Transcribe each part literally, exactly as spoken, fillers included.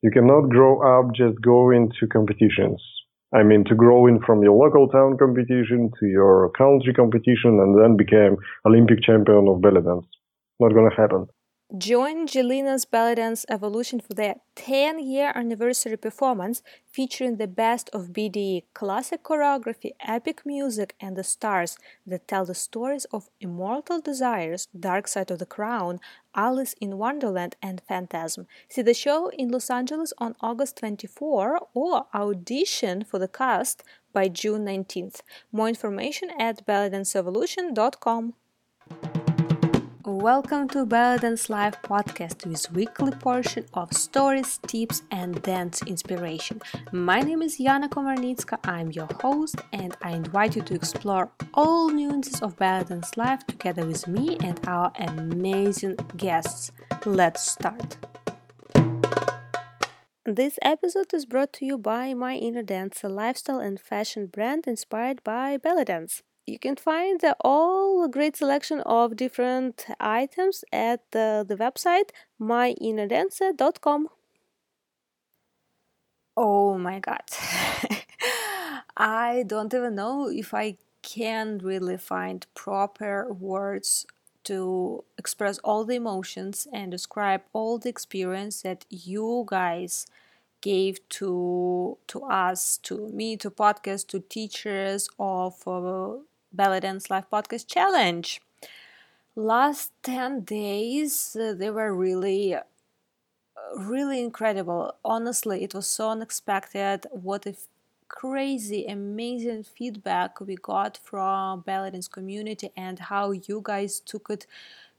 You cannot grow up just going to competitions. I mean, to grow in from your local town competition to your country competition and then became Olympic champion of belly dance. Not going to happen. Join Jelena's Belly Dance Evolution for their ten-year anniversary performance featuring the best of B D E, classic choreography, epic music, and the stars that tell the stories of Immortal Desires, Dark Side of the Crown, Alice in Wonderland, and Phantasm. See the show in Los Angeles on August twenty-fourth or audition for the cast by June nineteenth. More information at belly dance evolution dot com. Welcome to Belly Dance Live Podcast with weekly portion of stories, tips and dance inspiration. My name is Jana Komarnitska, I'm your host and I invite you to explore all nuances of Belly Dance Live together with me and our amazing guests. Let's start! This episode is brought to you by My Inner Dance, a lifestyle and fashion brand inspired by belly dance. You can find all a great selection of different items at the, the website my inner dance dot com. Oh my god. I don't even know if I can really find proper words to express all the emotions and describe all the experience that you guys gave to to us, to me, to podcasts, to teachers of uh, Belly Dance Live Podcast Challenge. Last ten days, uh, they were really, uh, really incredible. Honestly, it was so unexpected. What a f- crazy, amazing feedback we got from Belly Dance community and how you guys took it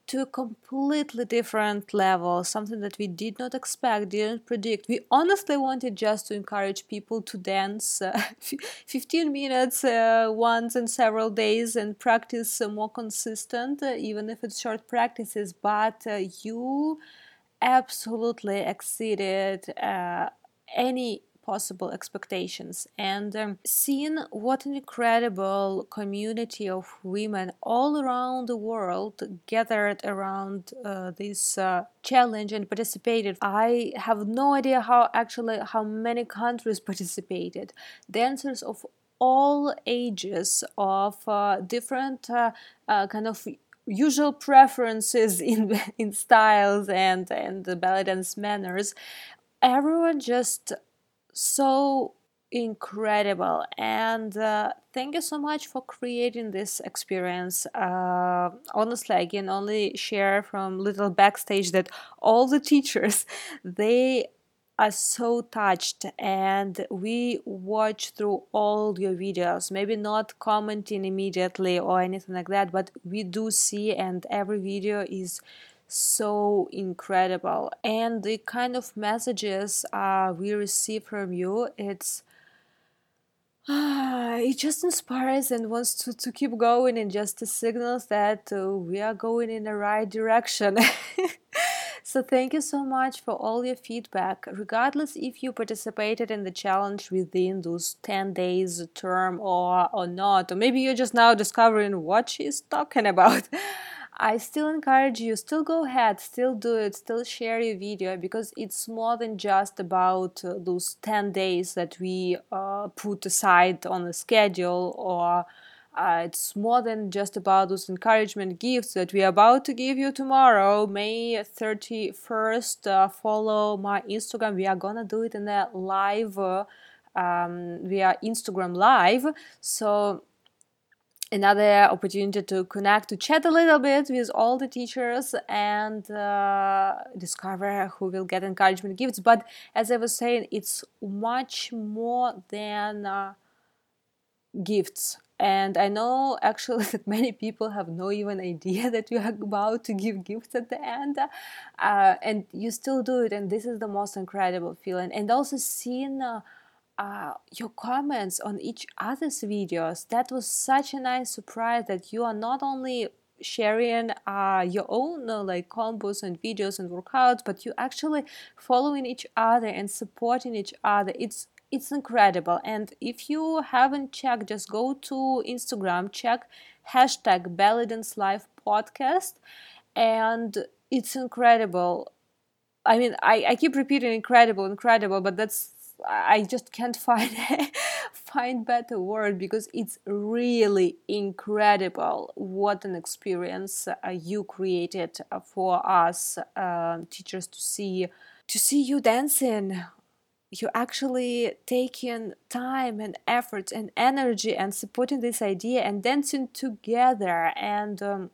to a completely different level, something that we did not expect, didn't predict. We honestly wanted just to encourage people to dance uh, fifteen minutes uh, once in several days and practice uh, more consistent, uh, even if it's short practices, but uh, you absolutely exceeded uh, any possible expectations, and um, seeing what an incredible community of women all around the world gathered around uh, this uh, challenge and participated. I have no idea how actually how many countries participated. Dancers of all ages, of uh, different uh, uh, kind of usual preferences in in styles and and the ballet dance manners. Everyone just so incredible, and uh, thank you so much for creating this experience. Uh, honestly, I can only share from little backstage that all the teachers, they are so touched, and we watch through all your videos, maybe not commenting immediately or anything like that, but we do see, and every video is so incredible. And the kind of messages uh, we receive from you, it's uh, it just inspires and wants to, to keep going, and just signals that uh, we are going in the right direction. So thank you so much for all your feedback, regardless if you participated in the challenge within those ten days term or, or not, or maybe you're just now discovering what she's talking about. I still encourage you, still go ahead, still do it, still share your video, because it's more than just about uh, those ten days that we uh, put aside on the schedule, or uh, it's more than just about those encouragement gifts that we are about to give you tomorrow, May thirty-first. Uh, follow my Instagram. We are gonna do it in a live, uh, um, we are Instagram live, so another opportunity to connect, to chat a little bit with all the teachers and uh, discover who will get encouragement gifts. But as I was saying, it's much more than uh, gifts. And I know actually that many people have no even idea that you are about to give gifts at the end, uh, and you still do it. And this is the most incredible feeling. And also seeing Uh, Uh, your comments on each other's videos. That was such a nice surprise that you are not only sharing uh, your own uh, like combos and videos and workouts, but you actually following each other and supporting each other. It's it's incredible. And if you haven't checked, just go to Instagram, check hashtag Belly Dance Live Podcast, and it's incredible. I mean, I, I keep repeating incredible, incredible, but that's, I just can't find find better word, because it's really incredible what an experience uh, you created for us uh, teachers to see to see you dancing. You're actually taking time and effort and energy and supporting this idea and dancing together. And um,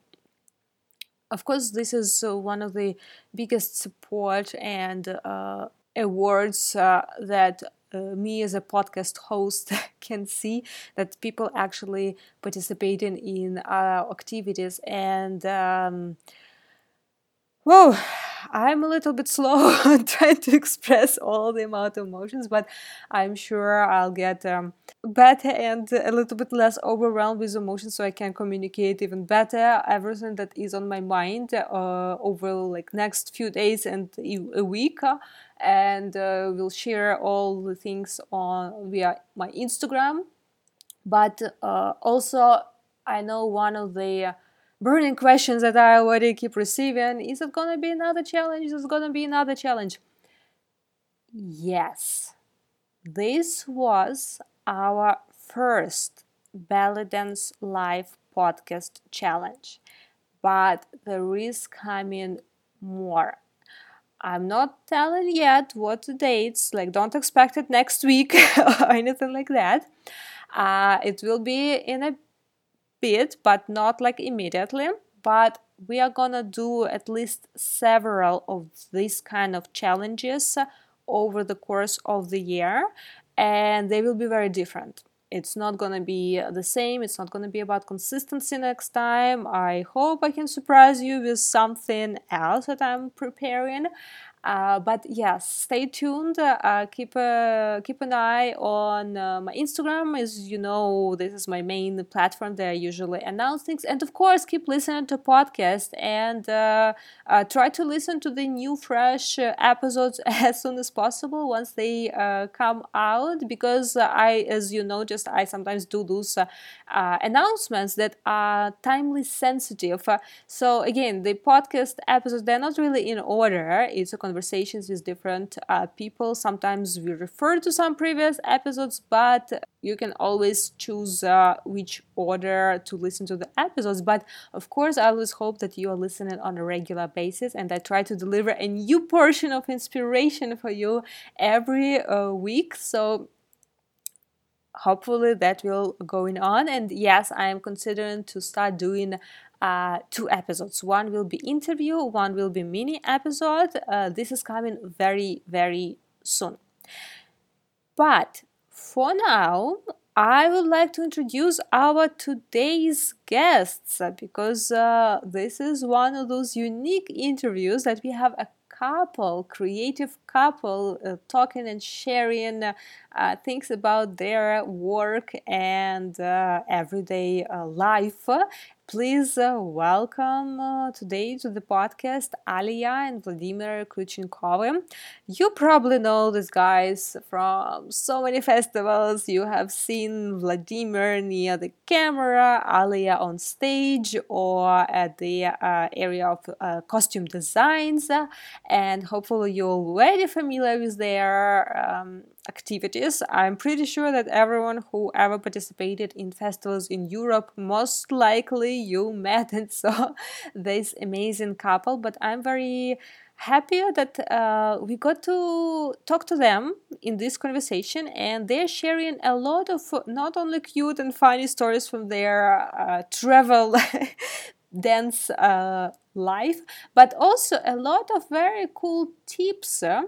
of course, this is uh, one of the biggest support and uh, awards uh, that uh, me as a podcast host can see, that people actually participating in our activities. And um, whoa, I'm a little bit slow on trying to express all the amount of emotions, but I'm sure I'll get um, better and a little bit less overwhelmed with emotions, so I can communicate even better everything that is on my mind uh, over like next few days and a week. And uh, we'll share all the things on via my Instagram. But uh, also, I know one of the burning questions that I already keep receiving, is it gonna be another challenge? Is it gonna be another challenge? Yes, this was our first Belly Dance Live Podcast challenge, but there is coming more. I'm not telling yet what the dates, like don't expect it next week or anything like that. Uh, it will be in a bit, but not like immediately, but we are gonna do at least several of these kind of challenges over the course of the year, and they will be very different. It's not gonna be the same, it's not gonna be about consistency next time. I hope I can surprise you with something else that I'm preparing. Uh, but yes, stay tuned, uh, keep uh, keep an eye on uh, my Instagram. As you know, this is my main platform that I usually announce things. And of course, keep listening to podcasts and uh, uh, try to listen to the new fresh episodes as soon as possible once they uh, come out, because I, as you noticed, I sometimes do those uh, uh, announcements that are timely sensitive. Uh, so again, the podcast episodes, they're not really in order. It's a conversations with different uh, people. Sometimes we refer to some previous episodes, but you can always choose uh, which order to listen to the episodes. But of course, I always hope that you are listening on a regular basis, and I try to deliver a new portion of inspiration for you every uh, week. So hopefully that will going on. And yes, I am considering to start doing Uh, two episodes. One will be interview, one will be mini episode. Uh, this is coming very, very soon. But for now, I would like to introduce our today's guests, because uh, this is one of those unique interviews that we have a couple, creative couple, uh, talking and sharing uh, uh, things about their work and uh, everyday uh, life. Please uh, welcome uh, today to the podcast Alia and Vladimir Kluchenko. You probably know these guys from so many festivals. You have seen Vladimir near the camera, Alia on stage, or at the uh, area of uh, costume designs. And hopefully you're already familiar with their um, activities. I'm pretty sure that everyone who ever participated in festivals in Europe, most likely you met and saw this amazing couple. But I'm very happy that uh, we got to talk to them in this conversation, and they're sharing a lot of not only cute and funny stories from their uh, travel dance uh, life, but also a lot of very cool tips uh,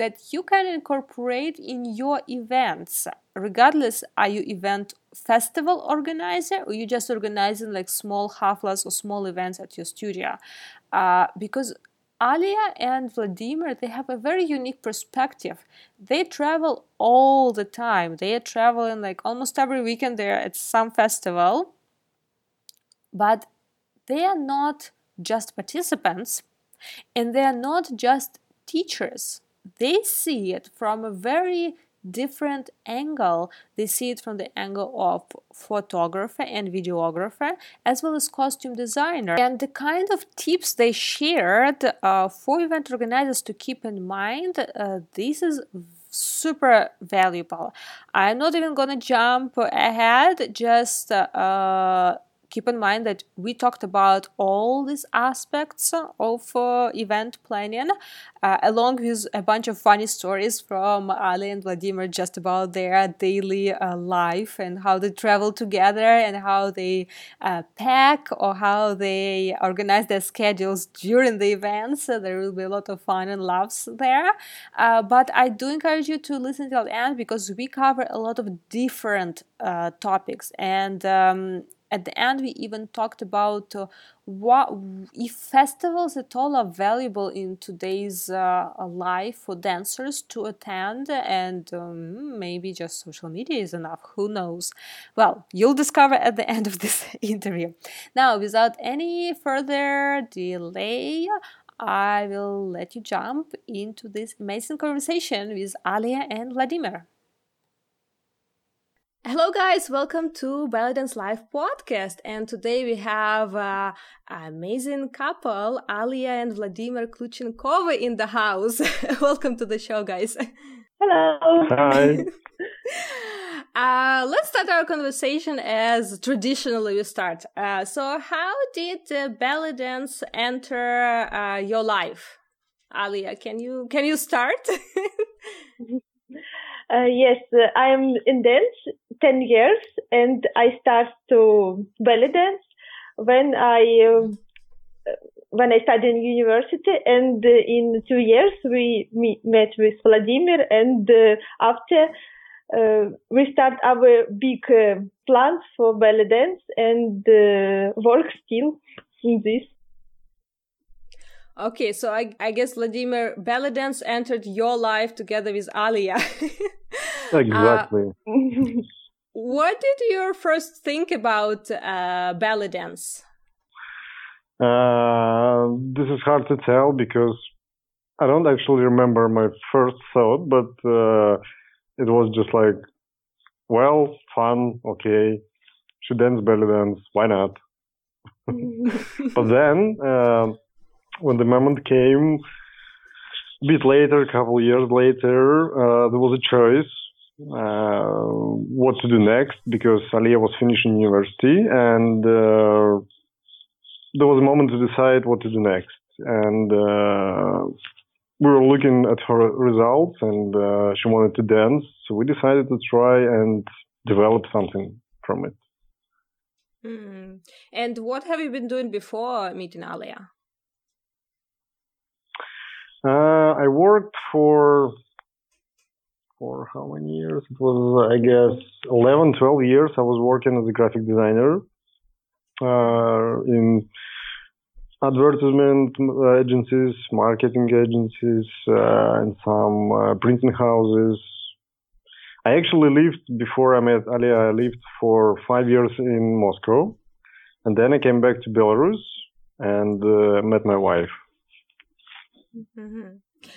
that you can incorporate in your events. Regardless, are you event festival organizer, or you just organizing like small haflas or small events at your studio? Uh, because Alia and Vladimir, they have a very unique perspective. They travel all the time. They are traveling like almost every weekend. They're at some festival, but they are not just participants, and they are not just teachers. They see it from a very different angle. They see it from the angle of photographer and videographer, as well as costume designer. And the kind of tips they shared uh, for event organizers to keep in mind, uh, this is super valuable. I'm not even gonna jump ahead, just uh, keep in mind that we talked about all these aspects of uh, event planning, uh, along with a bunch of funny stories from Ali and Vladimir just about their daily uh, life and how they travel together and how they uh, pack or how they organize their schedules during the events. So there will be a lot of fun and laughs there. Uh, but I do encourage you to listen till the end, because we cover a lot of different uh, topics, and um, at the end, we even talked about uh, what if festivals at all are valuable in today's uh, life for dancers to attend, and um, maybe just social media is enough, who knows. Well, you'll discover at the end of this interview. Now, without any further delay, I will let you jump into this amazing conversation with Alia and Vladimir. Hello guys, welcome to Belly Dance Live Podcast, and today we have uh, an amazing couple, Alia and Vladimir Kluchenko, in the house. Welcome to the show, guys. Hello. Hi. Uh, let's start our conversation as traditionally we start. Uh, so how did uh, belly dance enter uh, your life? Alia, can you can you start? Uh, yes, uh, I am in dance ten years, and I start to belly dance when I uh, when I studied in university, and uh, in two years we meet, met with Vladimir, and uh, after uh, we start our big uh, plans for belly dance and uh, work still in this. Okay, so I, I guess, Vladimir, belly dance entered your life together with Alia. Exactly. Uh, what did you first think about uh, belly dance? Uh, this is hard to tell, because I don't actually remember my first thought, but uh, it was just like, well, fun, okay, should dance belly dance, why not? But then... Uh, when the moment came, a bit later, a couple of years later, uh, there was a choice uh, what to do next, because Alia was finishing university, and uh, there was a moment to decide what to do next. And uh, we were looking at her results, and uh, she wanted to dance, so we decided to try and develop something from it. Mm. And what have you been doing before meeting Alia? Uh, I worked for, for how many years? It was, I guess, eleven, twelve years. I was working as a graphic designer uh, in advertisement agencies, marketing agencies, uh, and some uh, printing houses. I actually lived, before I met Alia, I lived for five years in Moscow. And then I came back to Belarus and uh, met my wife. Mm-hmm.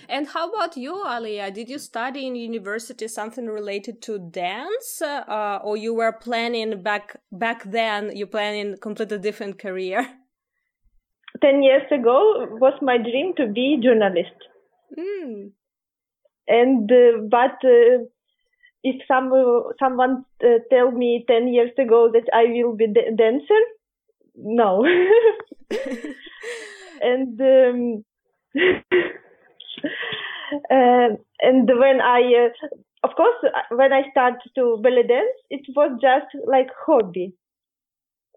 And how about you, Alia? Did you study in university something related to dance, uh, or you were planning back back then? You planning completely different career. Ten years ago was my dream to be journalist. Mm. And uh, but uh, if some uh, someone uh, tell me ten years ago that I will be a dancer, no. and. Um, uh, and when I, uh, of course, when I started to belly dance, it was just like hobby.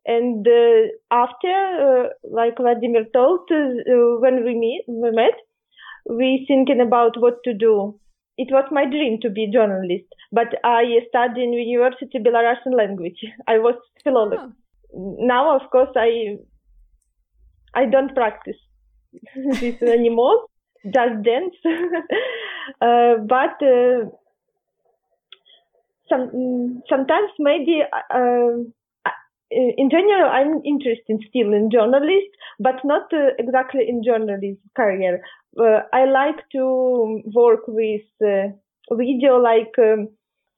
And uh, after, uh, like Vladimir told, uh, when we meet, we met, we thinking about what to do. It was my dream to be a journalist, but I studied in university Belarusian language. I was philologist. Oh. Now, of course, I I don't practice this anymore, just dance. uh, but uh, some sometimes maybe uh, in general I'm interested still in journalism, but not uh, exactly in journalism career. Uh, I like to work with uh, video like um,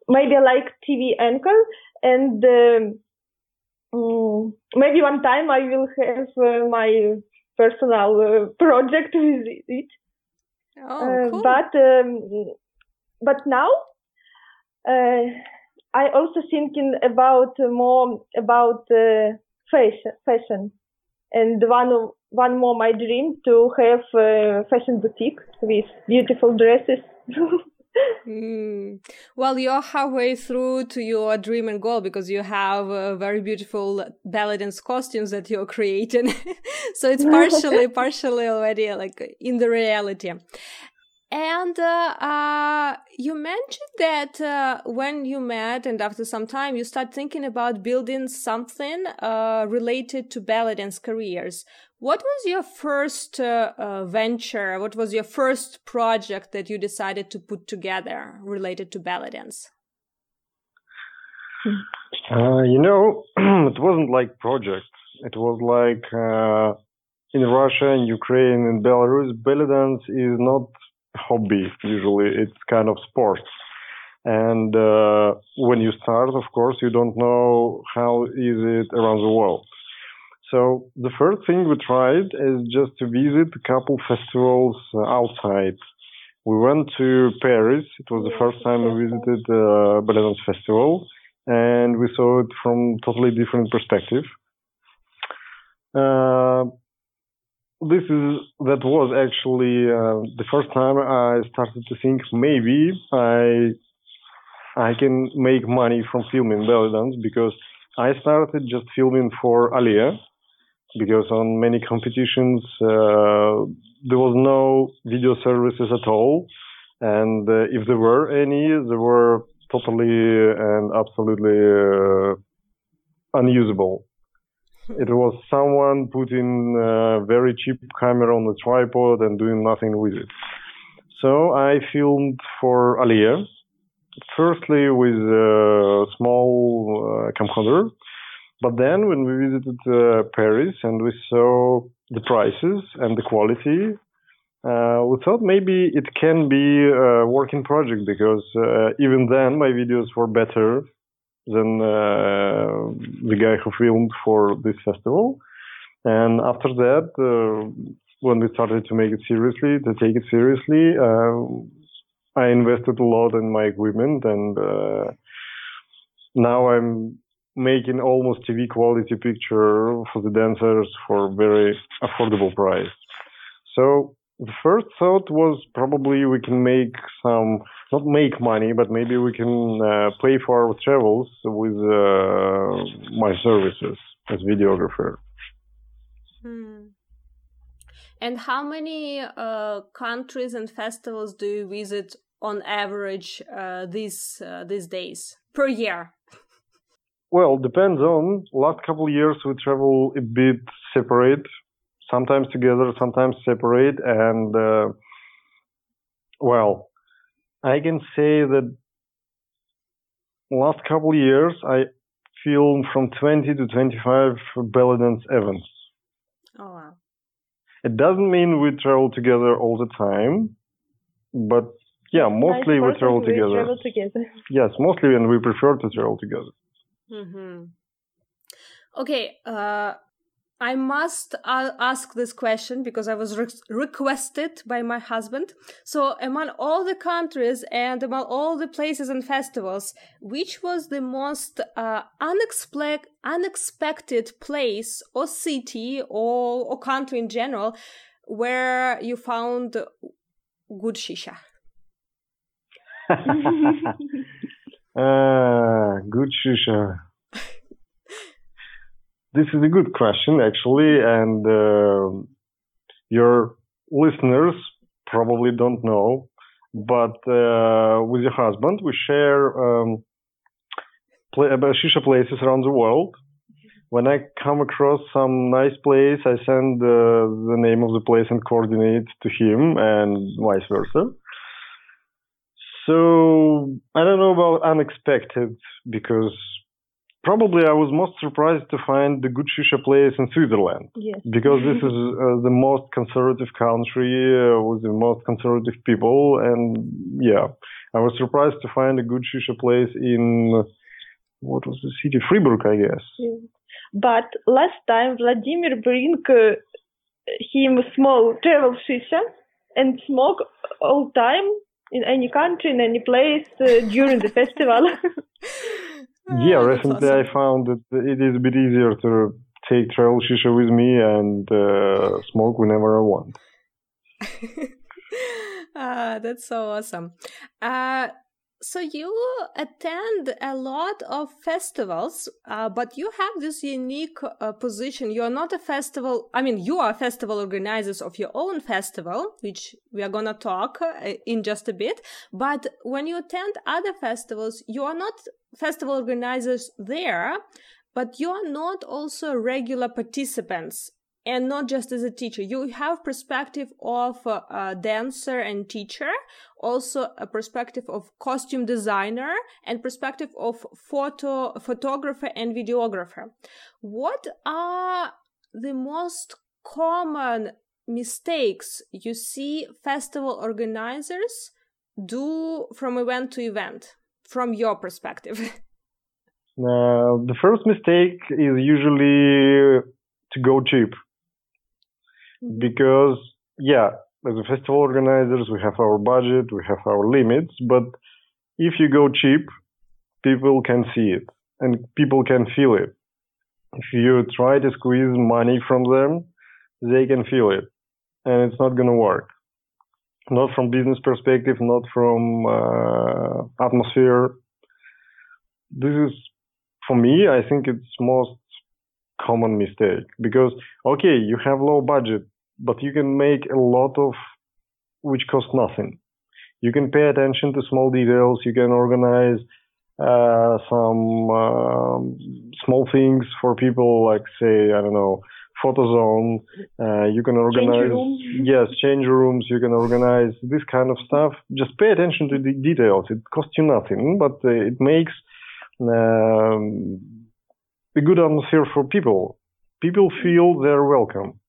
maybe like T V anchor, and uh, um, maybe one time I will have uh, my personal uh, project with it. Oh, cool. uh, but um, but now uh, I also thinking about uh, more about uh, fashion, fashion, and one of one more my dream to have a fashion boutique with beautiful dresses. Mm. Well, you're halfway through to your dream and goal, because you have uh, very beautiful ballet dance costumes that you're creating. So it's partially, partially already like in the reality. And uh, uh, you mentioned that uh, when you met and after some time, you start thinking about building something uh, related to ballet dance careers. What was your first uh, uh, venture? What was your first project that you decided to put together related to ballet dance? Uh, you know, it wasn't like project. It was like uh, in Russia, in Ukraine, in Belarus, ballet dance is not hobby usually, it's kind of sport. And uh, when you start, of course, you don't know how is it around the world. So the first thing we tried is just to visit a couple festivals outside. We went to Paris. It was the first time we visited a ballet dance festival, and we saw it from totally different perspective. Uh, This is, that was actually uh, the first time I started to think maybe I I can make money from filming belly dance, because I started just filming for Alia, because on many competitions uh, there was no video services at all, and uh, if there were any, they were totally and absolutely uh, unusable. It was someone putting a very cheap camera on a tripod and doing nothing with it. So I filmed for Alia, firstly with a small uh, camcorder, but then when we visited uh, Paris and we saw the prices and the quality, uh, we thought maybe it can be a working project, because uh, even then my videos were better than uh, the guy who filmed for this festival. And after that, uh, when we started to make it seriously, to take it seriously, uh, I invested a lot in my equipment, and uh, now I'm making almost T V quality picture for the dancers for very affordable price. So the first thought was probably we can make some, not make money, but maybe we can uh, pay for our travels with uh, my services as videographer. Hmm. And how many uh, countries and festivals do you visit on average uh, these uh, these days per year? Well, depends on. Last couple of years we travel a bit separate. Sometimes together, sometimes separate, and uh, well, I can say that last couple of years I filmed from twenty to twenty-five belly dance events. Oh wow! It doesn't mean we travel together all the time, but yeah, mostly we travel we together. travel together. Yes, mostly, and we prefer to travel together. Mm-hmm. Okay. Uh... I must uh, ask this question because I was re- requested by my husband. So among all the countries and among all the places and festivals, which was the most uh, unexpl- unexpected place or city or, or country in general where you found good shisha? uh, good shisha. This is a good question, actually, and uh, your listeners probably don't know, but uh, with your husband, we share um, play, uh, shisha places around the world. When I come across some nice place, I send uh, the name of the place and coordinates to him, and vice versa. So, I don't know about unexpected, because probably I was most surprised to find the good shisha players in Switzerland. Yes. Because this is uh, the most conservative country uh, with the most conservative people. And yeah, I was surprised to find a good shisha place in, what was the city? Freiburg, I guess. Yes. But last time Vladimir bring uh, him small travel shisha and smoke all time in any country, in any place uh, during the festival. Yeah, oh, recently awesome. I found that it is a bit easier to take travel shisha with me and uh, smoke whenever I want. Ah, that's so awesome. Uh, so you attend a lot of festivals, uh, but you have this unique uh, position. You're not a festival, I mean, you are festival organizers of your own festival, which we are going to talk uh, in just a bit. But when you attend other festivals, you are not festival organizers there, but you are not also regular participants and not just as a teacher. You have perspective of a, a dancer and teacher, also a perspective of costume designer and perspective of photo photographer and videographer. What are the most common mistakes you see festival organizers do from event to event? From your perspective, uh, the first mistake is usually to go cheap, because yeah, as a festival organizers, we have our budget, we have our limits. But if you go cheap, people can see it and people can feel it. If you try to squeeze money from them, they can feel it, and it's not going to work. Not from business perspective, not from uh, atmosphere. This is, for me, I think it's most common mistake. Because, okay, you have low budget, but you can make a lot of, which cost nothing. You can pay attention to small details. You can organize uh, some uh, small things for people, like, say, I don't know, photo zone, uh, you can organize, change yes, change rooms, you can organize this kind of stuff. Just pay attention to the details. It costs you nothing, but uh, it makes um, a good atmosphere for people. People feel they're welcome.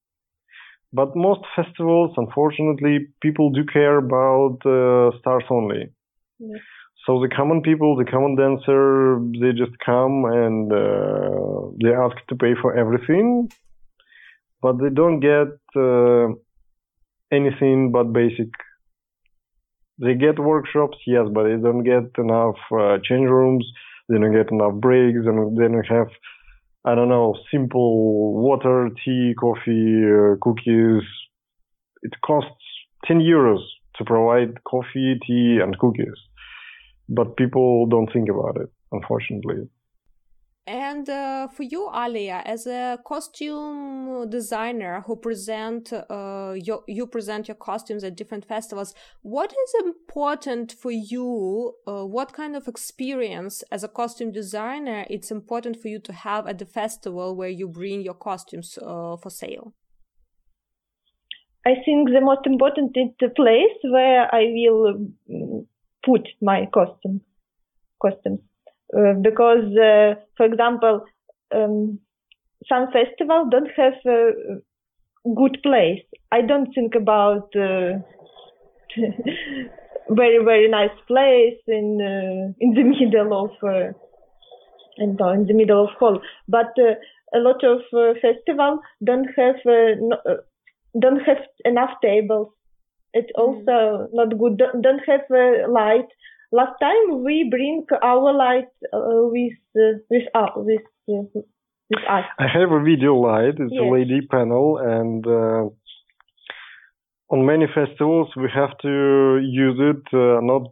But most festivals, unfortunately, people do care about uh, stars only. Yeah. So the common people, the common dancer, they just come and uh, they ask to pay for everything. But they don't get uh, anything but basic. They get workshops, yes, but they don't get enough uh, change rooms. They don't get enough breaks, and they don't have, I don't know, simple water, tea, coffee, uh, cookies. It costs ten euros to provide coffee, tea, and cookies. But people don't think about it, unfortunately. And uh, for you, Alia, as a costume designer who present, uh, your, you present your costumes at different festivals, what is important for you? Uh, what kind of experience as a costume designer it's important for you to have at the festival where you bring your costumes uh, for sale? I think the most important is the place where I will put my costume, costumes. Uh, because, uh, for example, um, some festivals don't have a good place. I don't think about uh, very, very nice place in uh, in the middle of uh, and in the middle of hall. But uh, a lot of uh, festivals don't have uh, no, uh, don't have enough tables. It's also not good. Don't, don't have uh, light. Last time we bring our light uh, with uh, with uh, with uh, with us. I have a video light. It's yes. L E D panel, and uh, on many festivals we have to use it uh, not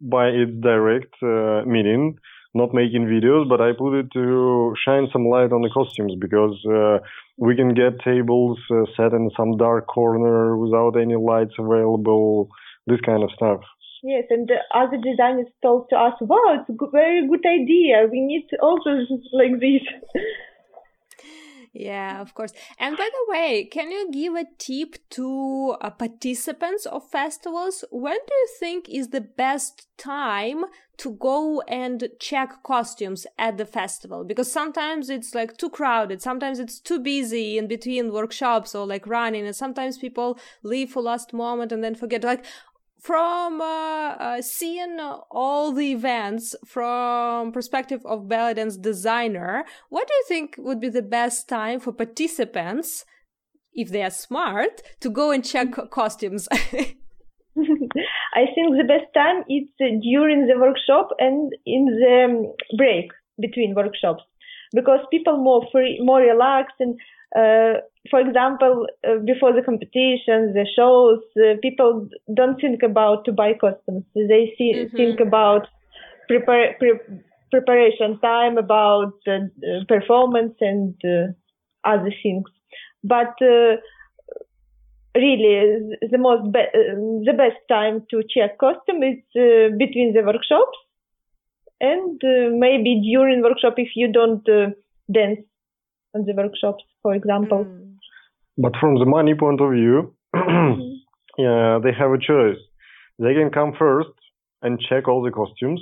by its direct uh, meaning, not making videos, but I put it to shine some light on the costumes, because uh, we can get tables uh, set in some dark corner without any lights available. This kind of stuff. Yes, and the other designers told to us, wow, it's a very good idea. We need also like this. Yeah, of course. And by the way, can you give a tip to uh, participants of festivals? When do you think is the best time to go and check costumes at the festival? Because sometimes it's like too crowded, sometimes it's too busy in between workshops or like running, and sometimes people leave for last moment and then forget. Like, from uh, uh, seeing all the events from perspective of belly dance designer, what do you think would be the best time for participants, if they are smart, to go and check costumes? I think the best time is during the workshop and in the break between workshops, because people more free, more relaxed, and uh, for example, uh, before the competition, the shows, uh, people don't think about to buy costumes. They see, mm-hmm. think about prepar- pre- preparation time, about uh, performance and uh, other things. But uh, really, the most be- the best time to check costume is uh, between the workshops, and uh, maybe during workshop if you don't uh, dance on the workshops, for example. Mm. But from the money point of view, yeah, they have a choice. They can come first and check all the costumes,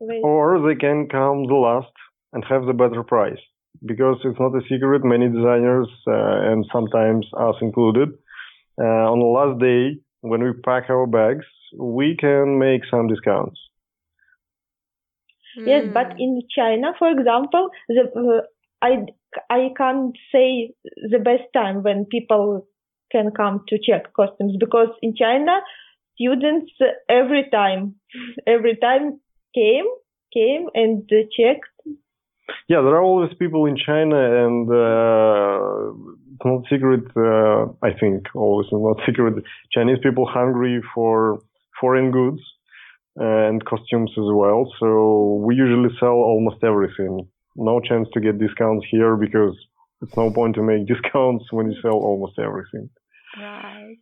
right, or they can come the last and have the better price. Because it's not a secret, many designers, uh, and sometimes us included, uh, on the last day, when we pack our bags, we can make some discounts. Mm. Yes, but in China, for example, the uh, I, I can't say the best time when people can come to check costumes, because in China, students every time, every time came, came and checked. Yeah, there are always people in China, and uh, it's not secret, uh, I think, always not secret, Chinese people hungry for foreign goods and costumes as well, so we usually sell almost everything. No chance to get discounts here, because it's no point to make discounts when you sell almost everything. Right.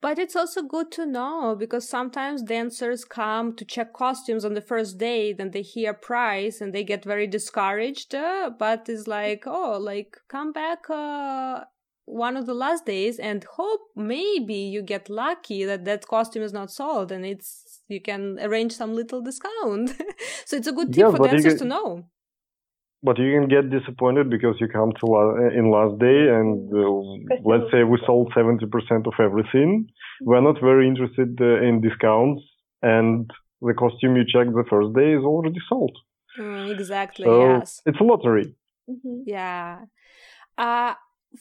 But it's also good to know, because sometimes dancers come to check costumes on the first day, then they hear price and they get very discouraged, uh, but it's like, oh, like, come back uh, one of the last days and hope maybe you get lucky that that costume is not sold, and it's you can arrange some little discount. So it's a good tip yes, for dancers get... to know. But you can get disappointed because you come to la- in last day and uh, let's say we sold seventy percent of everything. We're not very interested uh, in discounts, and the costume you checked the first day is already sold. Mm, exactly, so yes. It's a lottery. Mm-hmm. Yeah. Uh,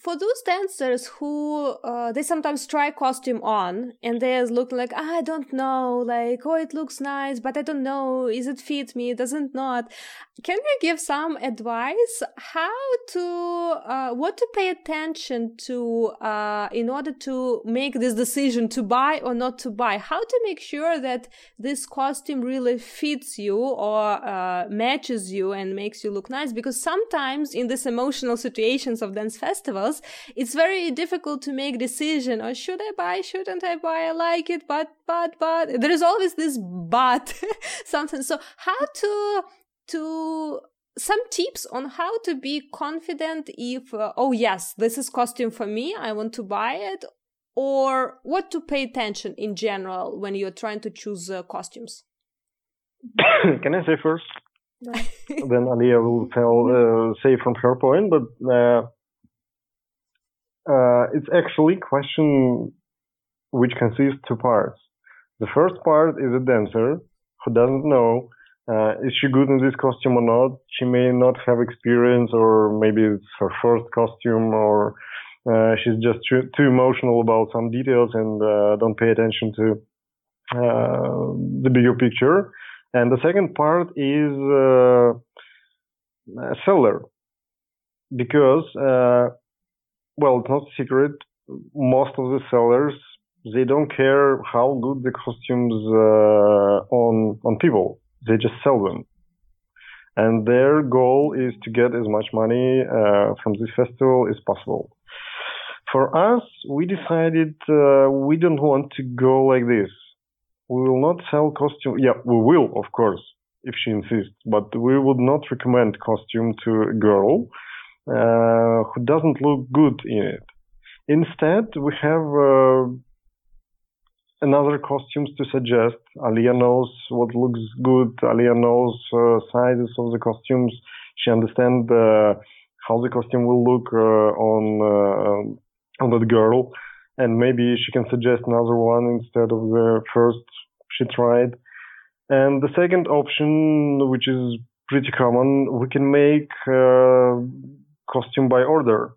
for those dancers who uh, they sometimes try costume on and they look like, ah, I don't know, like, oh, it looks nice, but I don't know, is it fit me, does it not? Can you give some advice how to uh, what to pay attention to uh, in order to make this decision to buy or not to buy? How to make sure that this costume really fits you or uh, matches you and makes you look nice? Because sometimes in these emotional situations of dance festivals, it's very difficult to make decision. Or should I buy? Shouldn't I buy? I like it, but but but there is always this but something. So how to to some tips on how to be confident if uh, oh yes, this is costume for me, I want to buy it, or what to pay attention in general when you're trying to choose uh, costumes. Can I say first? No. Then Alia will tell uh, say from her point, but. Uh... Uh, it's actually a question which consists two parts. The first part is a dancer who doesn't know uh, is she good in this costume or not. She may not have experience, or maybe it's her first costume, or uh, she's just too, too emotional about some details and uh, don't pay attention to uh, the bigger picture. And the second part is uh, a seller, because uh, well, it's not a secret. Most of the sellers, they don't care how good the costumes uh, on on people. They just sell them, and their goal is to get as much money uh, from this festival as possible. For us, we decided uh, we don't want to go like this. We will not sell costume. Yeah, we will, of course, if she insists. But we would not recommend costume to a girl. uh, who doesn't look good in it. Instead, we have uh, another costumes to suggest. Alia knows what looks good. Alia knows uh, sizes of the costumes. She understands uh, how the costume will look uh, on uh, on that girl, and maybe she can suggest another one instead of the first she tried. And the second option, which is pretty common, we can make uh, costume by order.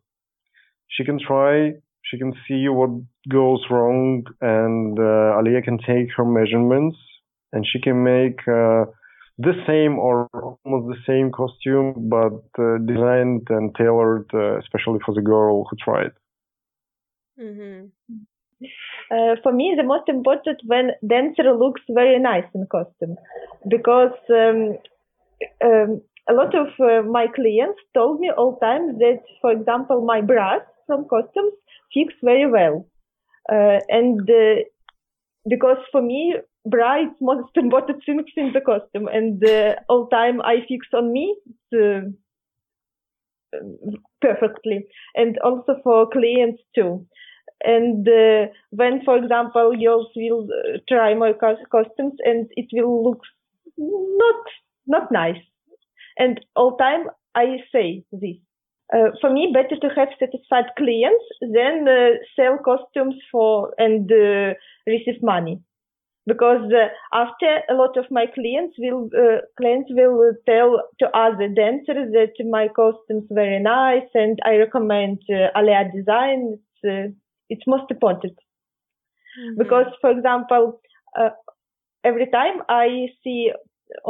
She can try, she can see what goes wrong, and uh, Alia can take her measurements, and she can make uh, the same or almost the same costume, but uh, designed and tailored uh, especially for the girl who tried. Mm-hmm. Uh, for me, the most important when dancer looks very nice in costume, because um, um, a lot of uh, my clients told me all time that, for example, my bras from costumes fits very well, uh, and uh, because for me bra is most important thing in the costume, and uh, all time I fix on me uh, perfectly, and also for clients too. And uh, when, for example, girls will uh, try my costumes and it will look not not nice. And all time I say this. Uh, for me, better to have satisfied clients than uh, sell costumes for and uh, receive money. Because uh, after a lot of my clients will uh, clients will tell to other dancers that my costumes very nice and I recommend uh, Alia design. It's, uh, It's most important. Mm-hmm. Because, for example, uh, every time I see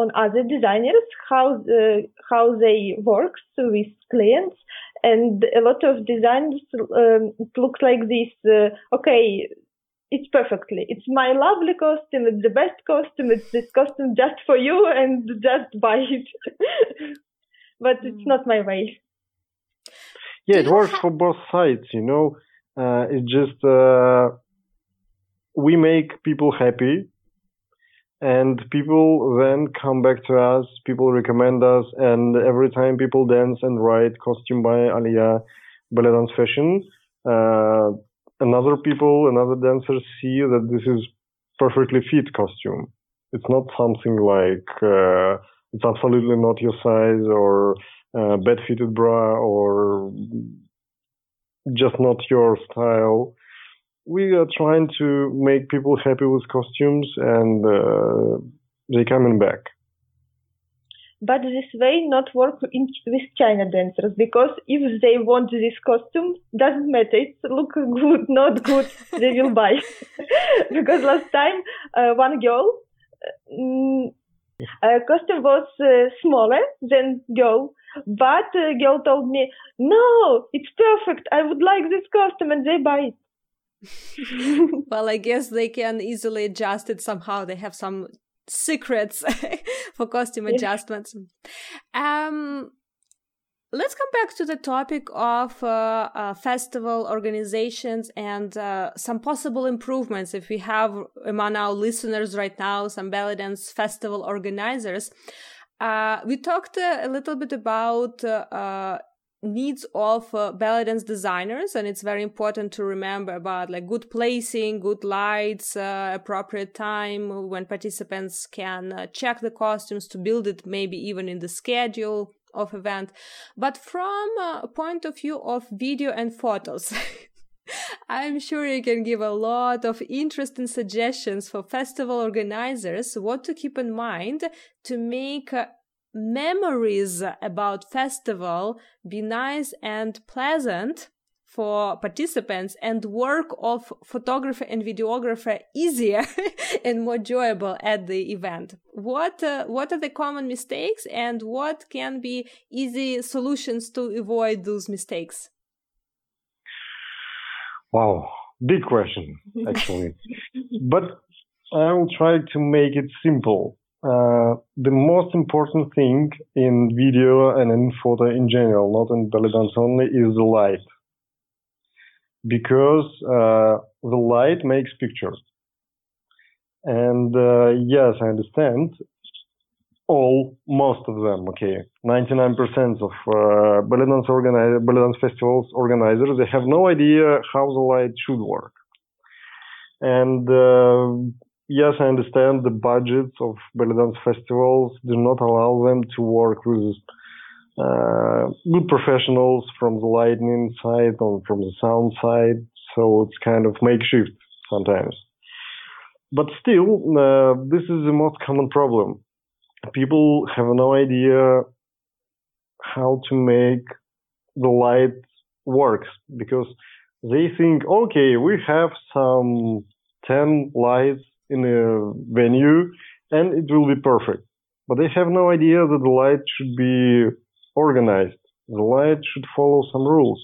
on other designers how the, how they work with clients, and a lot of designers um, it looks like this. Uh, okay, it's perfectly. It's my lovely costume. It's the best costume. It's this costume just for you, and just buy it. But mm-hmm. It's not my way. Yeah, it works for both sides, you know. Uh, it's just uh, we make people happy, and people then come back to us, people recommend us, and every time people dance and write costume by Alia Ballet Dance Fashion, uh, another people, another dancers see that this is perfectly fit costume. It's not something like uh, it's absolutely not your size, or uh, bad fitted bra, or just not your style. We are trying to make people happy with costumes, and uh, they're coming back. But this way not work in, with China dancers, because if they want this costume, doesn't matter. It's look good, not good, they will buy. Because last time, uh, one girl, uh, costume was uh, smaller than girl, but a girl told me, no, it's perfect, I would like this costume, and they buy it. Well, I guess they can easily adjust it somehow. They have some secrets for costume yeah. adjustments. Um, let's come back to the topic of uh, uh, festival organizations and uh, some possible improvements. If we have among our listeners right now some belly dance festival organizers, Uh, we talked uh, a little bit about uh, uh, needs of uh, belly dance designers, and it's very important to remember about like good placing, good lights, uh, appropriate time when participants can uh, check the costumes to build it, maybe even in the schedule of event. But from a point of view of video and photos, I'm sure you can give a lot of interesting suggestions for festival organizers, what to keep in mind to make uh, memories about festival be nice and pleasant for participants, and work of photographer and videographer easier and more enjoyable at the event. What uh, what are the common mistakes, and what can be easy solutions to avoid those mistakes? Wow, big question, actually. But I will try to make it simple. Uh, the most important thing in video and in photo in general, not in belly dance only, is the light. Because uh, the light makes pictures. And uh, yes, I understand. all, most of them, okay, ninety-nine percent of uh, belly dance, organi- belly dance festivals organizers, they have no idea how the light should work. And uh, yes, I understand the budgets of belly dance festivals do not allow them to work with uh, good professionals from the lighting side or from the sound side, so it's kind of makeshift sometimes. But still, uh, this is the most common problem. People have no idea how to make the light work because they think, okay, we have some ten lights in a venue and it will be perfect. But they have no idea that the light should be organized. The light should follow some rules.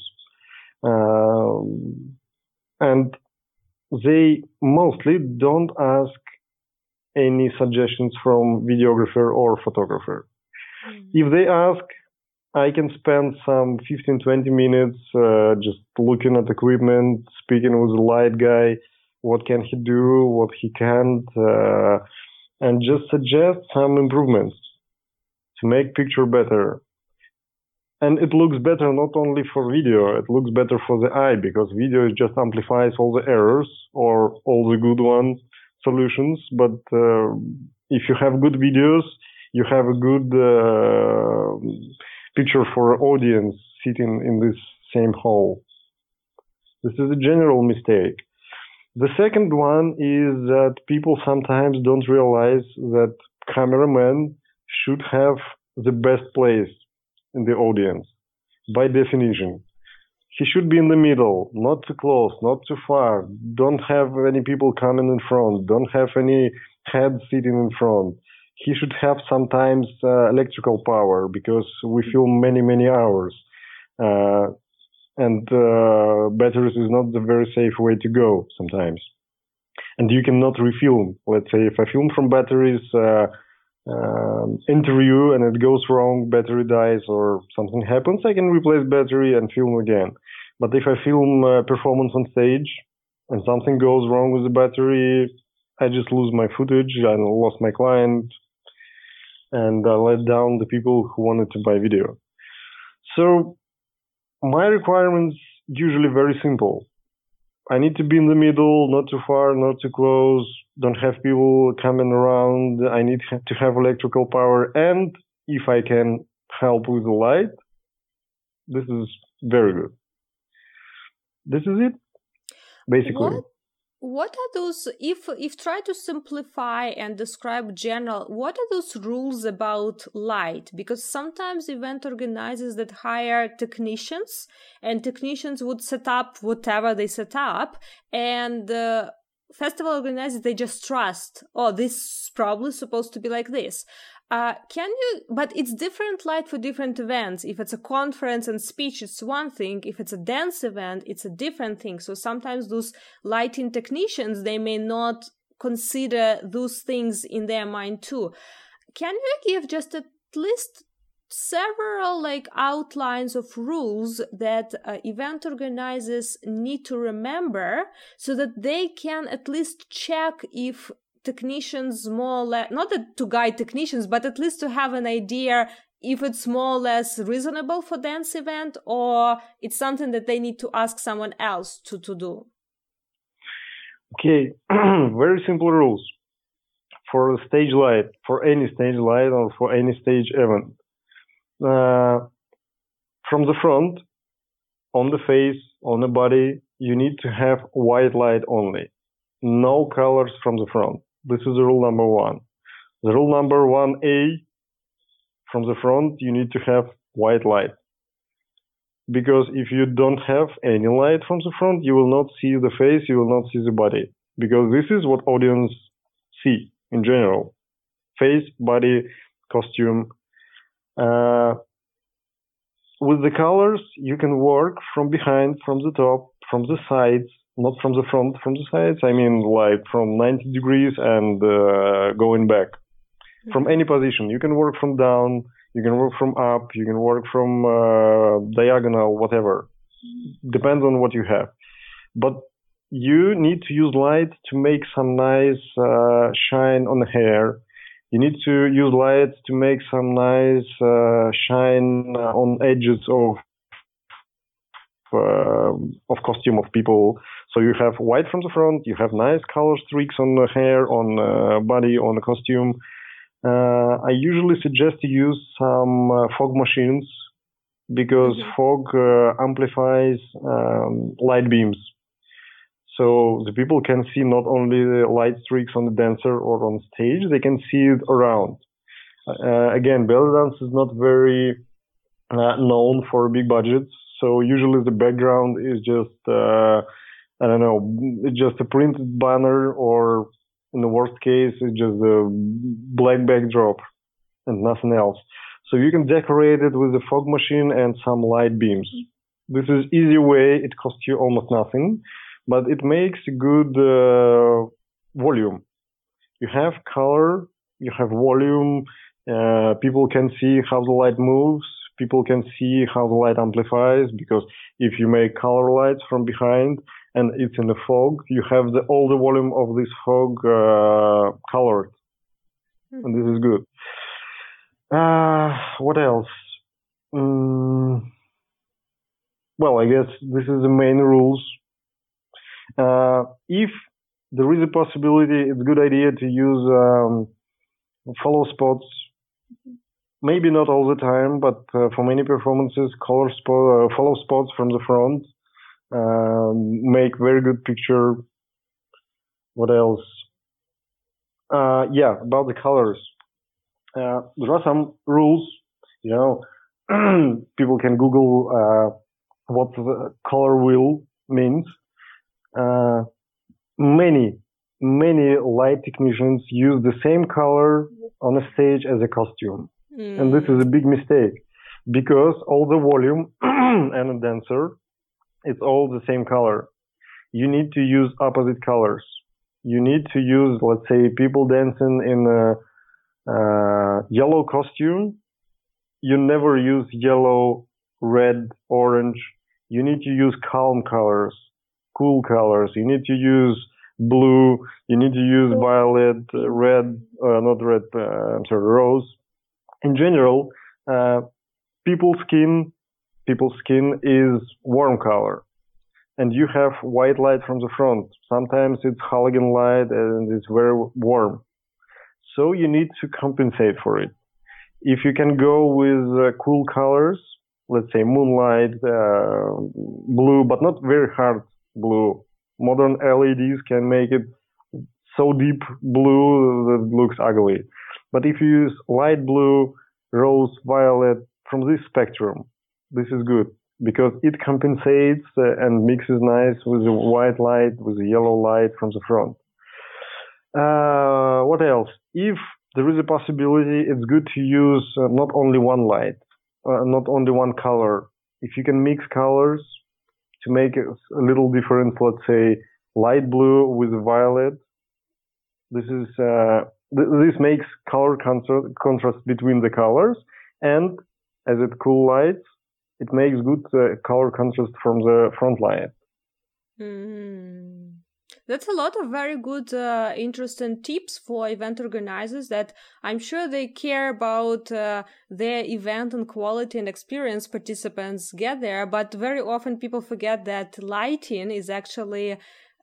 Um, and they mostly don't ask any suggestions from videographer or photographer. Mm-hmm. If they ask, I can spend some fifteen, twenty minutes uh, just looking at equipment, speaking with the light guy, what can he do, what he can't, uh, and just suggest some improvements to make picture better. And it looks better not only for video, it looks better for the eye, because video just amplifies all the errors or all the good ones, solutions. But uh, if you have good videos, you have a good uh, picture for audience sitting in this same hall. This is a general mistake. The second one is that people sometimes don't realize that cameramen should have the best place in the audience, by definition. He should be in the middle, not too close, not too far. Don't have any people coming in front. Don't have any head sitting in front. He should have sometimes uh, electrical power, because we film many, many hours. Uh, and uh, batteries is not the very safe way to go sometimes. And you cannot refilm. Let's say if I film from batteries, uh, Um, interview and it goes wrong, battery dies or something happens, I can replace battery and film again. But if I film a performance on stage and something goes wrong with the battery, I just lose my footage, I lost my client, and I let down the people who wanted to buy video. So my requirements usually very simple. I need to be in the middle, not too far, not too close, don't have people coming around, I need to have electrical power, and if I can help with the light, this is very good. This is it, basically. What, what are those, if if try to simplify and describe general, what are those rules about light? Because sometimes event organizers that hire technicians, and technicians would set up whatever they set up, and uh, festival organizers, they just trust, oh, this is probably supposed to be like this. Uh, can you, but it's different light for different events. If it's a conference and speech, it's one thing. If it's a dance event, it's a different thing. So sometimes those lighting technicians, they may not consider those things in their mind too. Can you give just at least several like outlines of rules that uh, event organizers need to remember so that they can at least check if technicians more or less, not that to guide technicians, but at least to have an idea if it's more or less reasonable for dance event or it's something that they need to ask someone else to, to do? Okay, very simple rules for the stage light, for any stage light or for any stage event. Uh, from the front, on the face, on the body, you need to have white light only. No colors from the front. This is rule number one. The rule number one A, from the front, you need to have white light. Because if you don't have any light from the front, you will not see the face, you will not see the body. Because this is what audience see in general. Face, body, costume. Uh, with the colors, you can work from behind, from the top, from the sides, not from the front, from the sides. I mean, like from ninety degrees and uh, going back. Mm-hmm. From any position. You can work from down, you can work from up, you can work from uh, diagonal, whatever. Depends on what you have. But you need to use light to make some nice uh, shine on the hair. You need to use lights to make some nice uh, shine on edges of uh, of costume of people. So you have white from the front, you have nice color streaks on the hair, on the body, on the costume. Uh, I usually suggest to use some uh, fog machines because mm-hmm. fog uh, amplifies um, light beams. So the people can see not only the light streaks on the dancer or on stage, they can see it around. Uh, again, belly dance is not very uh, known for big budgets. So usually the background is just, uh, I don't know, it's just a printed banner, or in the worst case, it's just a black backdrop and nothing else. So you can decorate it with a fog machine and some light beams. This is easy way. It costs you almost nothing. But it makes a good uh, volume. You have color, you have volume, uh, people can see how the light moves, people can see how the light amplifies, because if you make color lights from behind and it's in the fog, you have the, all the volume of this fog uh, colored. Mm. And this is good. Uh, what else? Um, well, I guess this is the main rules. Uh, if there is a possibility, it's a good idea to use um, follow spots. Maybe not all the time, but uh, for many performances, color spot, uh, follow spots from the front um, make very good picture. What else? Uh, yeah, about the colors. Uh, there are some rules. You know, people can Google uh, what the color wheel means. Uh, many, many light technicians use the same color on a stage as a costume. Mm. And this is a big mistake because all the volume and a dancer, it's all the same color. You need to use opposite colors. You need to use, let's say, people dancing in a uh, yellow costume. You never use yellow, red, orange. You need to use calm colors. Cool colors. You need to use blue. You need to use violet, red, uh, not red. Uh, I'm sorry, rose. In general, uh, people's skin, people's skin is warm color, and you have white light from the front. Sometimes it's halogen light, and it's very warm. So you need to compensate for it. If you can go with uh, cool colors, let's say moonlight, uh, blue, but not very hard. Blue. Modern L E Ds can make it so deep blue that it looks ugly. But if you use light blue, rose, violet, from this spectrum, this is good because it compensates and mixes nice with the white light, with the yellow light from the front. Uh, what else? If there is a possibility, it's good to use not only one light, uh, not only one color. If you can mix colors, to make a little difference, let's say light blue with violet. This is uh, th- this makes color contra- contrast between the colors, and as it cool lights, it makes good uh, color contrast from the front light. Mm. That's a lot of very good, uh, interesting tips for event organizers that I'm sure they care about uh, their event and quality and experience participants get there. But very often people forget that lighting is actually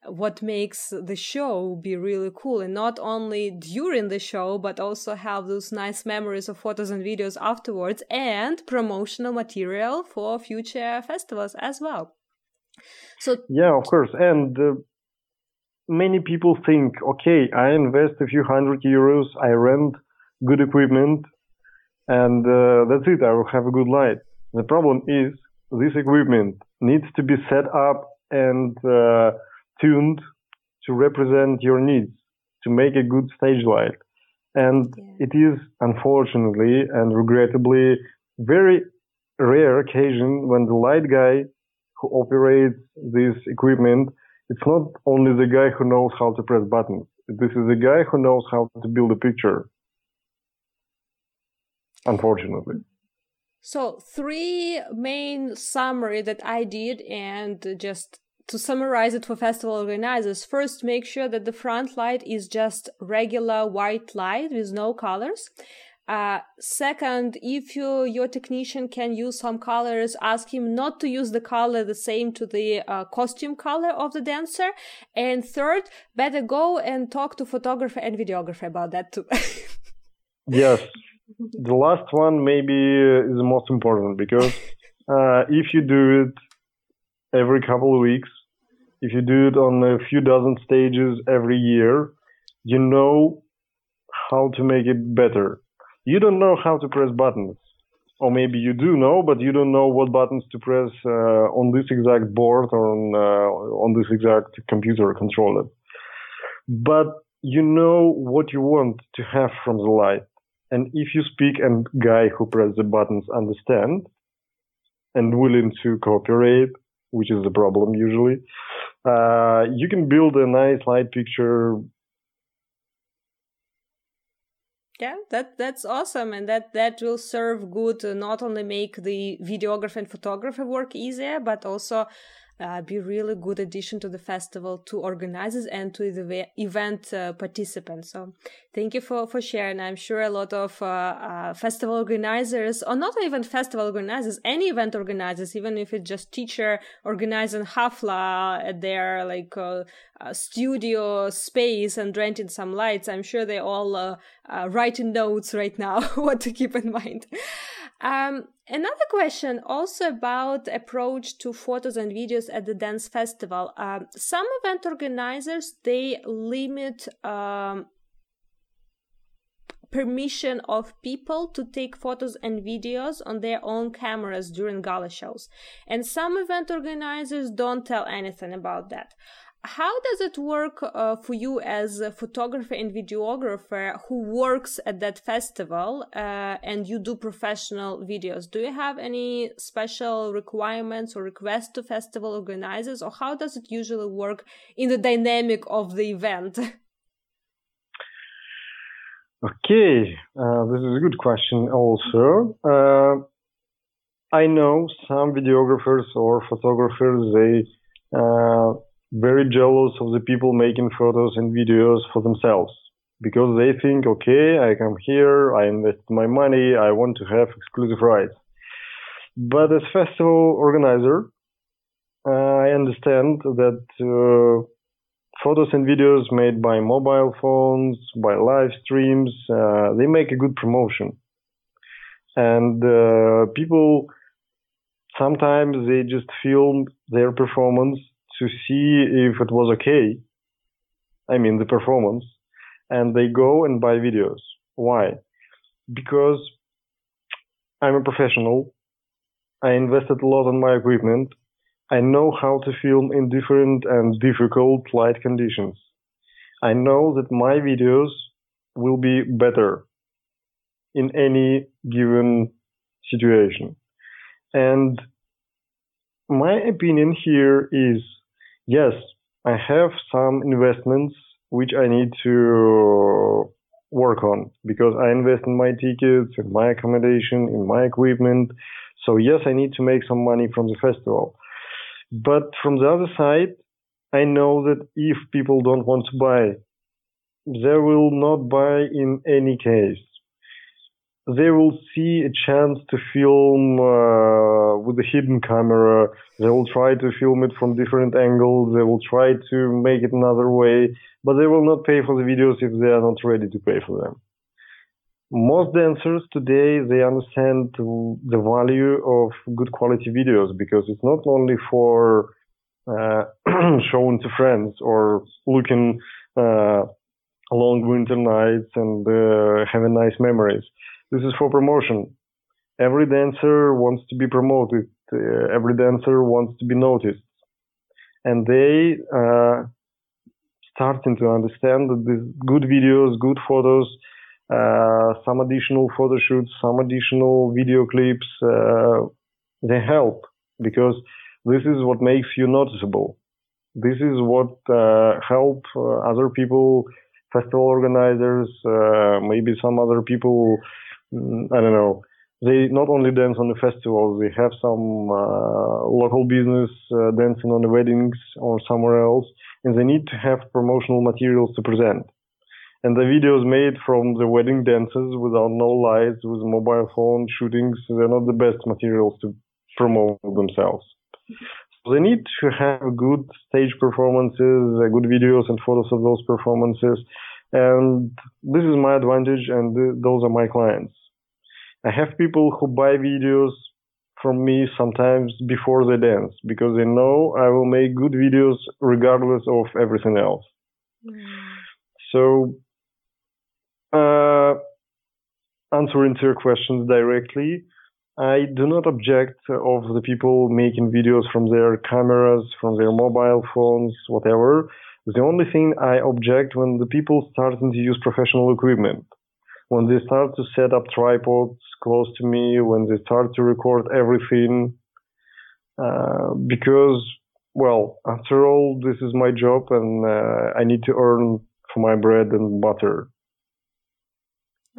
what makes the show be really cool, and not only during the show, but also have those nice memories of photos and videos afterwards and promotional material for future festivals as well. So yeah, of course. And uh... many people think, okay, I invest a few hundred euros, I rent good equipment, and uh, that's it, I will have a good light. The problem is this equipment needs to be set up and uh, tuned to represent your needs, to make a good stage light. And yeah. It is, unfortunately and regrettably, very rare occasion when the light guy who operates this equipment, it's not only the guy who knows how to press buttons. This is the guy who knows how to build a picture, unfortunately. So three main summary that I did and just to summarize it for festival organizers, first make sure that the front light is just regular white light with no colors. Uh, second, if you, your technician can use some colors, ask him not to use the color the same to the uh, costume color of the dancer. And third, better go and talk to photographer and videographer about that too. Yes, the last one maybe is the most important, because uh, if you do it every couple of weeks, if you do it on a few dozen stages every year, you know how to make it better. You don't know how to press buttons, or maybe you do know, but you don't know what buttons to press uh, on this exact board or on uh, on this exact computer controller. But you know what you want to have from the light. And if you speak and guy who press the buttons understand and willing to cooperate, which is the problem usually, uh, you can build a nice light picture. Yeah, that that's awesome, and that that will serve good to not only make the videographer and photographer work easier, but also uh, be really good addition to the festival, to organizers, and to the event uh, participants. So thank you for, for sharing. I'm sure a lot of uh, uh, festival organizers, or not even festival organizers, any event organizers, even if it's just teacher organizing hafla at their like uh, uh, studio space and renting some lights, I'm sure they all uh, uh, writing notes right now what to keep in mind. Um, Another question also about approach to photos and videos at the dance festival. Um, some event organizers, they limit um, permission of people to take photos and videos on their own cameras during gala shows. And some event organizers don't tell anything about that. How does it work uh, for you as a photographer and videographer who works at that festival uh, and you do professional videos? Do you have any special requirements or requests to festival organizers, or how does it usually work in the dynamic of the event? Okay, uh, this is a good question also. Uh, I know some videographers or photographers, they... Uh, very jealous of the people making photos and videos for themselves, because they think, okay, I come here, I invest my money, I want to have exclusive rights. But as festival organizer, uh, I understand that uh, photos and videos made by mobile phones, by live streams, uh, they make a good promotion. And uh, people, sometimes they just film their performance to see if it was okay, I mean the performance, and they go and buy videos. Why? Because I'm a professional, I invested a lot on my equipment, I know how to film in different and difficult light conditions. I know that my videos will be better in any given situation. And my opinion here is, yes, I have some investments which I need to work on, because I invest in my tickets, in my accommodation, in my equipment. So yes, I need to make some money from the festival. But from the other side, I know that if people don't want to buy, they will not buy in any case. They will see a chance to film uh, with a hidden camera. They will try to film it from different angles. They will try to make it another way, but they will not pay for the videos if they are not ready to pay for them. Most dancers today, they understand the value of good quality videos, because it's not only for uh, showing to friends or looking uh, long winter nights and uh, having nice memories. This is for promotion. Every dancer wants to be promoted. Uh, every dancer wants to be noticed. And they are uh, starting to understand that these good videos, good photos, uh, some additional photo shoots, some additional video clips, uh, they help, because this is what makes you noticeable. This is what uh, help uh, other people, festival organizers, uh, maybe some other people, I don't know, They not only dance on the festivals, they have some uh, local business uh, dancing on the weddings or somewhere else, and they need to have promotional materials to present. And the videos made from the wedding dances without no lights, with mobile phone shootings, they're not the best materials to promote themselves. So they need to have good stage performances, good videos and photos of those performances. And this is my advantage, and th- those are my clients. I have people who buy videos from me sometimes before they dance, because they know I will make good videos regardless of everything else. Mm. So, uh, answering to your questions directly, I do not object of the people making videos from their cameras, from their mobile phones, whatever. The only thing I object when the people starting to use professional equipment. When they start to set up tripods close to me, when they start to record everything, uh, because, well, after all, this is my job, and uh, I need to earn for my bread and butter.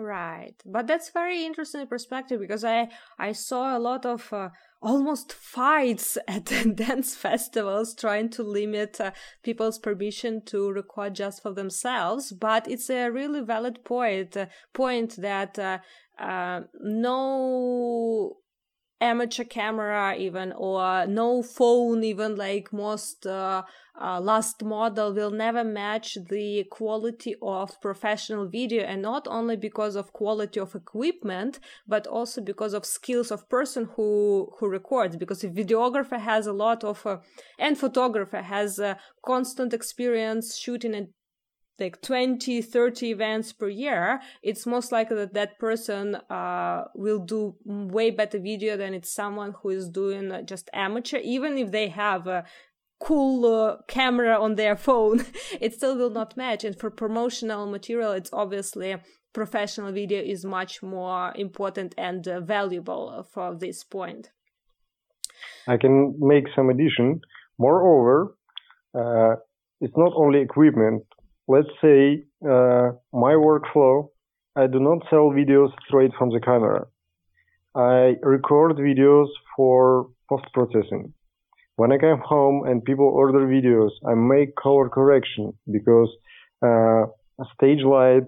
Right. But that's very interesting perspective, because I, I saw a lot of uh, almost fights at dance festivals trying to limit uh, people's permission to record just for themselves. But it's a really valid point, uh, point that uh, uh, no amateur camera even, or no phone even, like most uh, uh, last model, will never match the quality of professional video. And not only because of quality of equipment, but also because of skills of person who who records, because if videographer has a lot of uh, and photographer has a constant experience shooting and like twenty, thirty events per year, it's most likely that that person uh, will do way better video than it's someone who is doing just amateur. Even if they have a cool uh, camera on their phone, it still will not match. And for promotional material, it's obviously professional video is much more important and uh, valuable for this point. I can make some addition. Moreover, uh, it's not only equipment. Let's say uh, my workflow, I do not sell videos straight from the camera. I record videos for post-processing. When I come home and people order videos, I make color correction, because uh, stage light,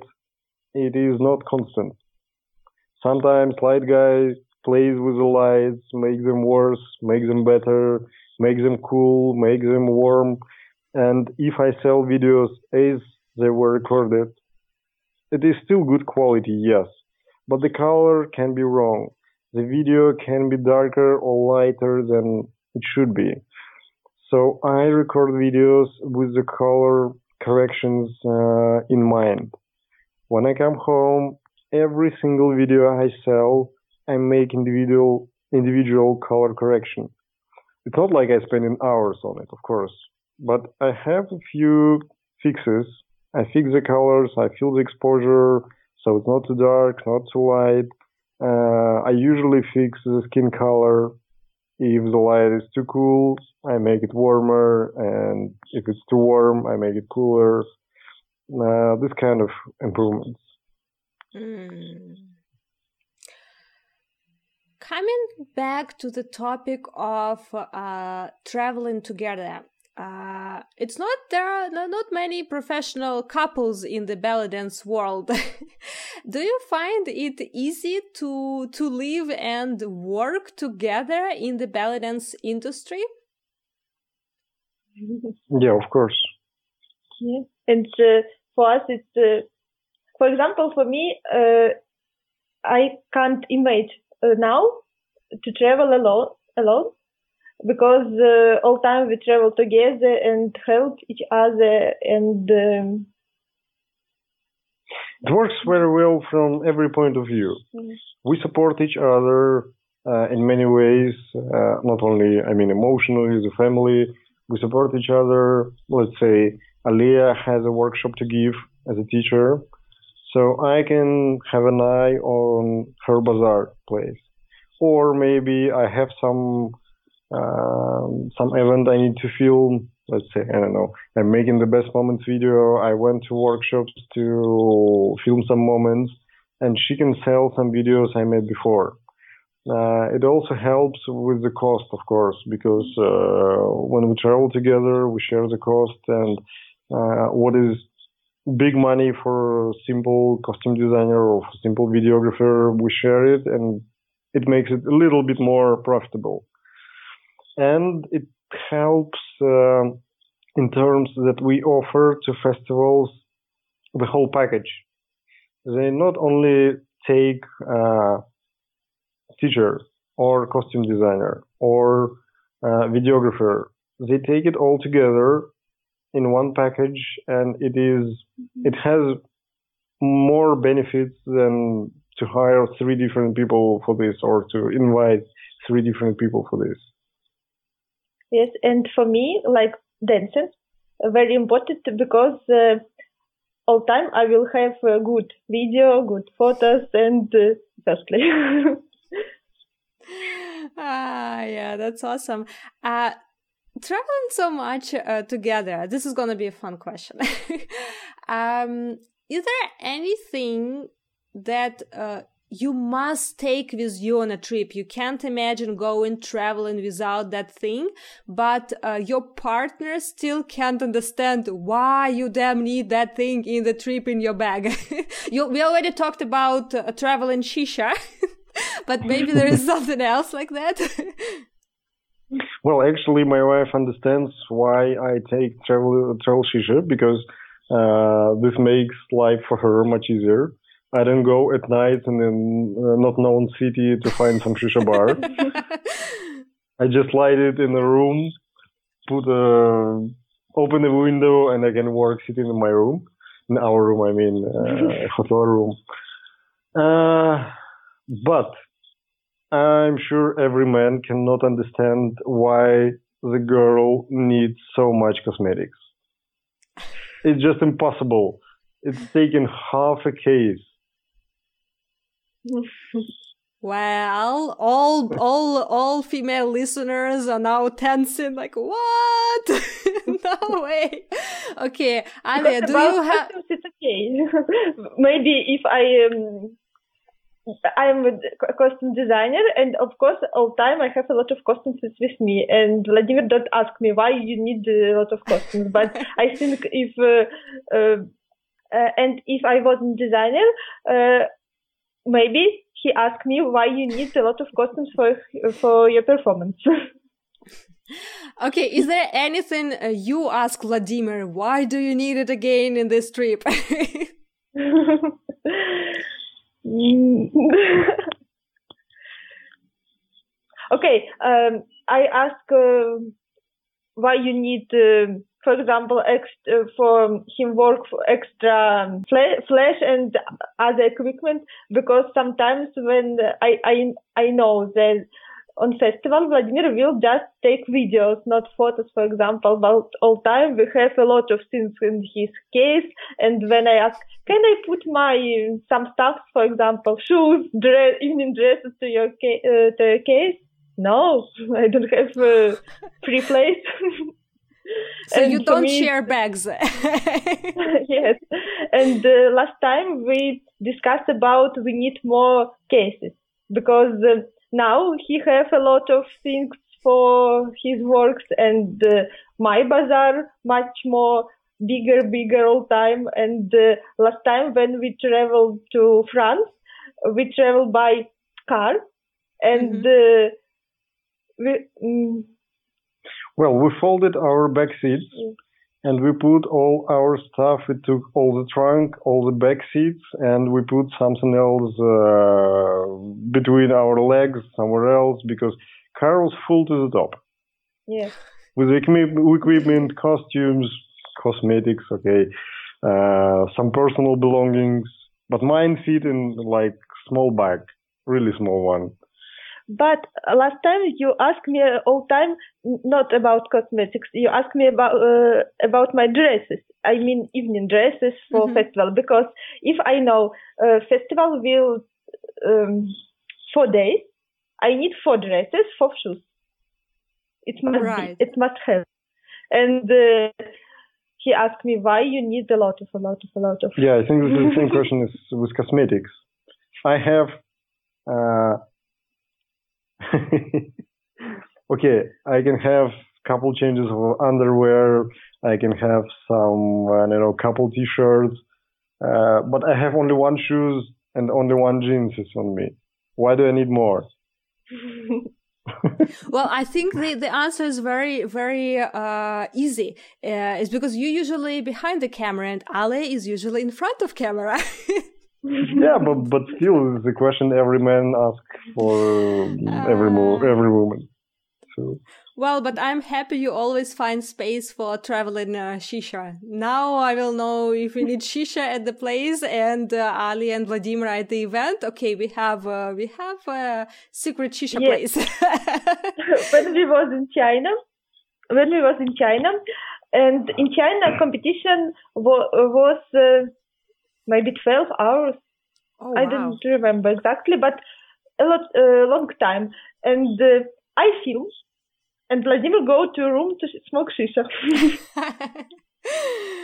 it is not constant. Sometimes light guy plays with the lights, make them worse, make them better, make them cool, make them warm. And if I sell videos as they were recorded, it is still good quality, yes. But the color can be wrong. The video can be darker or lighter than it should be. So I record videos with the color corrections uh, in mind. When I come home, every single video I sell, I make individual, individual color correction. It's not like I spend hours on it, of course. But I have a few fixes. I fix the colors, I feel the exposure, so it's not too dark, not too light. Uh, I usually fix the skin color. If the light is too cool, I make it warmer, and if it's too warm, I make it cooler. Uh, this kind of improvements. Mm. Coming back to the topic of uh, traveling together. Uh, it's not, there are not many professional couples in the belly dance world. Do you find it easy to, to live and work together in the belly dance industry? Yeah, of course. Yeah. And uh, for us, it's, uh, for example, for me, uh, I can't imagine uh, now to travel alone, alone. Because uh, all time we travel together and help each other, and um... it works very well from every point of view. Mm. We support each other uh, in many ways. Uh, not only, I mean, emotionally as a family, we support each other. Let's say Alia has a workshop to give as a teacher, so I can have an eye on her bazaar place, or maybe I have some. Um, some event I need to film, let's say, I don't know, I'm making the best moments video, I went to workshops to film some moments, and she can sell some videos I made before. Uh, it also helps with the cost, of course, because uh, when we travel together, we share the cost, and uh, what is big money for a simple costume designer or for a simple videographer, we share it, and it makes it a little bit more profitable. And it helps uh, in terms that we offer to festivals the whole package. They not only take uh, teacher or costume designer or uh, videographer, they take it all together in one package, and it is it has more benefits than to hire three different people for this or to invite three different people for this. Yes, and for me, like dancing, very important because uh, all time I will have uh, good video, good photos, and uh, firstly. Ah, yeah, that's awesome. Uh, traveling so much uh, together, this is gonna be a fun question. um, is there anything that uh, you must take with you on a trip? You can't imagine going traveling without that thing, but uh, your partner still can't understand why you damn need that thing in the trip in your bag. you, we already talked about uh, traveling shisha. But maybe there is something else like that. Well, actually, my wife understands why I take travel travel shisha, because uh, this makes life for her much easier. I don't go at night in a not known city to find some shisha bar. I just light it in a room, put a, open the window, and I can work sitting in my room, in our room, I mean, uh, hotel room. Uh, But I'm sure every man cannot understand why the girl needs so much cosmetics. It's just impossible. It's taken half a case. Well, all all all female listeners are now tensing like, what? No way. Okay, Alia, do you have? It's okay. Maybe if I. Um... I'm a costume designer, and of course, all time I have a lot of costumes with me. And Vladimir don't ask me why you need a lot of costumes. But I think if uh, uh, uh, and if I wasn't designer, uh, maybe he asked me why you need a lot of costumes for for your performance. Okay, is there anything uh, you ask Vladimir? Why do you need it again in this trip? Okay, um, I ask uh, why you need, uh, for example, ex- uh, for him work for extra fle- flash and other equipment, because sometimes when I I I know that on festival Vladimir will just take videos, not photos, for example. But all time we have a lot of things in his case, and when I ask, can I put my some stuff, for example, shoes, dress, evening dresses to your ca- uh, to your case? No, I don't have a free place. So you don't me, share bags. Yes, and uh, last time we discussed about we need more cases because uh, now he has a lot of things for his works, and uh, my bazaar much more. Bigger, bigger all time. And uh, last time when we traveled to France, we traveled by car, and mm-hmm. uh, we. Mm, well, we folded our back seats, yeah. And we put all our stuff. We took all the trunk, all the back seats, and we put something else uh, between our legs, somewhere else, because car was full to the top. Yeah. With equipment, costumes. Cosmetics, okay, uh, some personal belongings, but mine fit in like small bag, really small one. But last time you asked me all time not about cosmetics. You asked me about uh, about my dresses. I mean evening dresses for mm-hmm. festival, because if I know uh, festival will um, four days, I need four dresses, four shoes. It must right. be, it must have, and. Uh, He asked me why you need a lot of, a lot of, a lot of. Yeah, I think this is the same question is with cosmetics. I have uh, Okay, I can have couple changes of underwear. I can have some, I don't know, couple t-shirts. Uh, but I have only one shoes and only one jeans is on me. Why do I need more? Well, I think the, the answer is very, very uh, easy. Uh, it's because you're usually behind the camera and Ale is usually in front of camera. Yeah, but, but still, it's a question every man asks for every, uh... every woman. So... Well, but I'm happy you always find space for traveling uh, shisha. Now I will know if we need shisha at the place and uh, Ali and Vladimir at the event. Okay, we have uh, we have a secret shisha yes. place. When we was in China, when we was in China, and in China competition was, was uh, maybe twelve hours. Oh, I wow. don't remember exactly, but a lot uh, long time. And uh, I feel. And Vladimir go to a room to smoke shisha.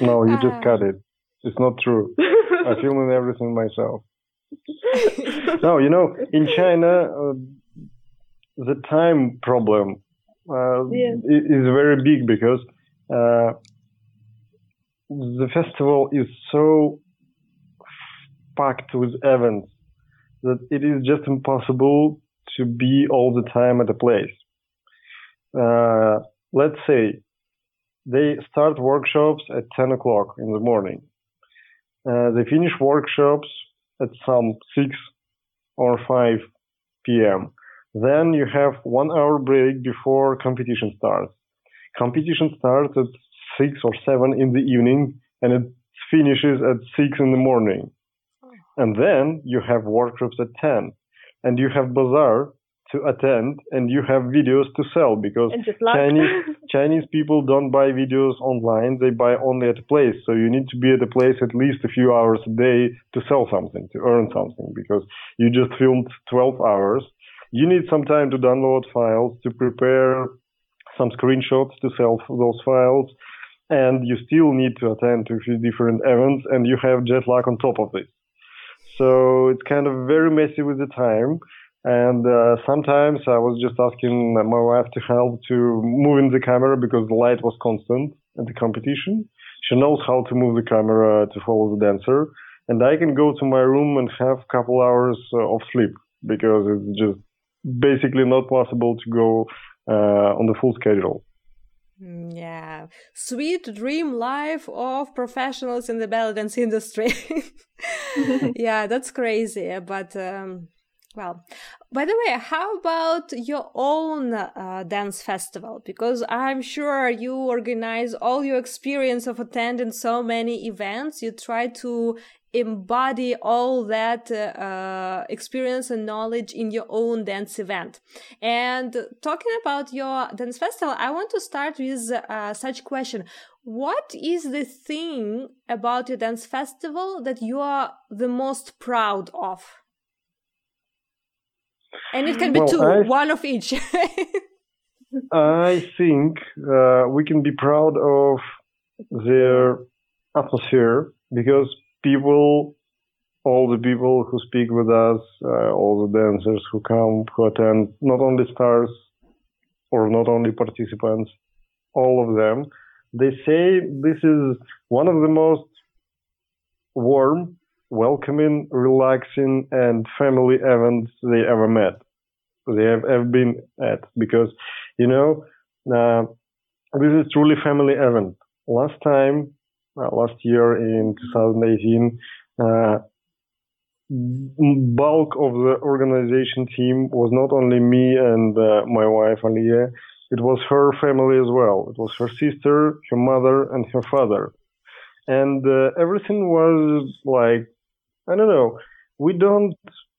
No, you just cut it. It's not true. I film in everything myself. No, you know, in China, uh, the time problem uh, yeah. is very big because uh, the festival is so packed with events that it is just impossible to be all the time at a place. Uh, let's say they start workshops at ten o'clock in the morning. Uh, they finish workshops at some six or five p.m. Then you have one hour break before competition starts. Competition starts at six or seven in the evening and it finishes at six in the morning. And then you have workshops at ten and you have bazaar to attend, and you have videos to sell because Chinese Chinese people don't buy videos online; they buy only at a place. So you need to be at a place at least a few hours a day to sell something, to earn something, because you just filmed twelve hours. You need some time to download files, to prepare some screenshots to sell those files, and you still need to attend to a few different events, and you have jet lag on top of this. So it's kind of very messy with the time. And uh, sometimes I was just asking my wife to help to move in the camera because the light was constant at the competition. She knows how to move the camera to follow the dancer. And I can go to my room and have a couple hours of sleep because it's just basically not possible to go uh, on the full schedule. Yeah. Sweet dream life of professionals in the belly dance industry. Yeah, that's crazy. But... Um... Well, by the way, how about your own uh, dance festival? Because I'm sure you organize all your experience of attending so many events. You try to embody all that uh, experience and knowledge in your own dance event. And talking about your dance festival, I want to start with uh, such question. What is the thing about your dance festival that you are the most proud of? And it can be well, two, I, one of each. I think uh, we can be proud of their atmosphere because people, all the people who speak with us, uh, all the dancers who come, who attend, not only stars or not only participants, all of them, they say this is one of the most warm, welcoming, relaxing, and family events they ever met. They have, have been at because, you know, uh, this is truly family event. Last time, uh, last year in twenty eighteen, uh, bulk of the organization team was not only me and uh, my wife Alia. It was her family as well. It was her sister, her mother, and her father. And uh, everything was like, I don't know, we don't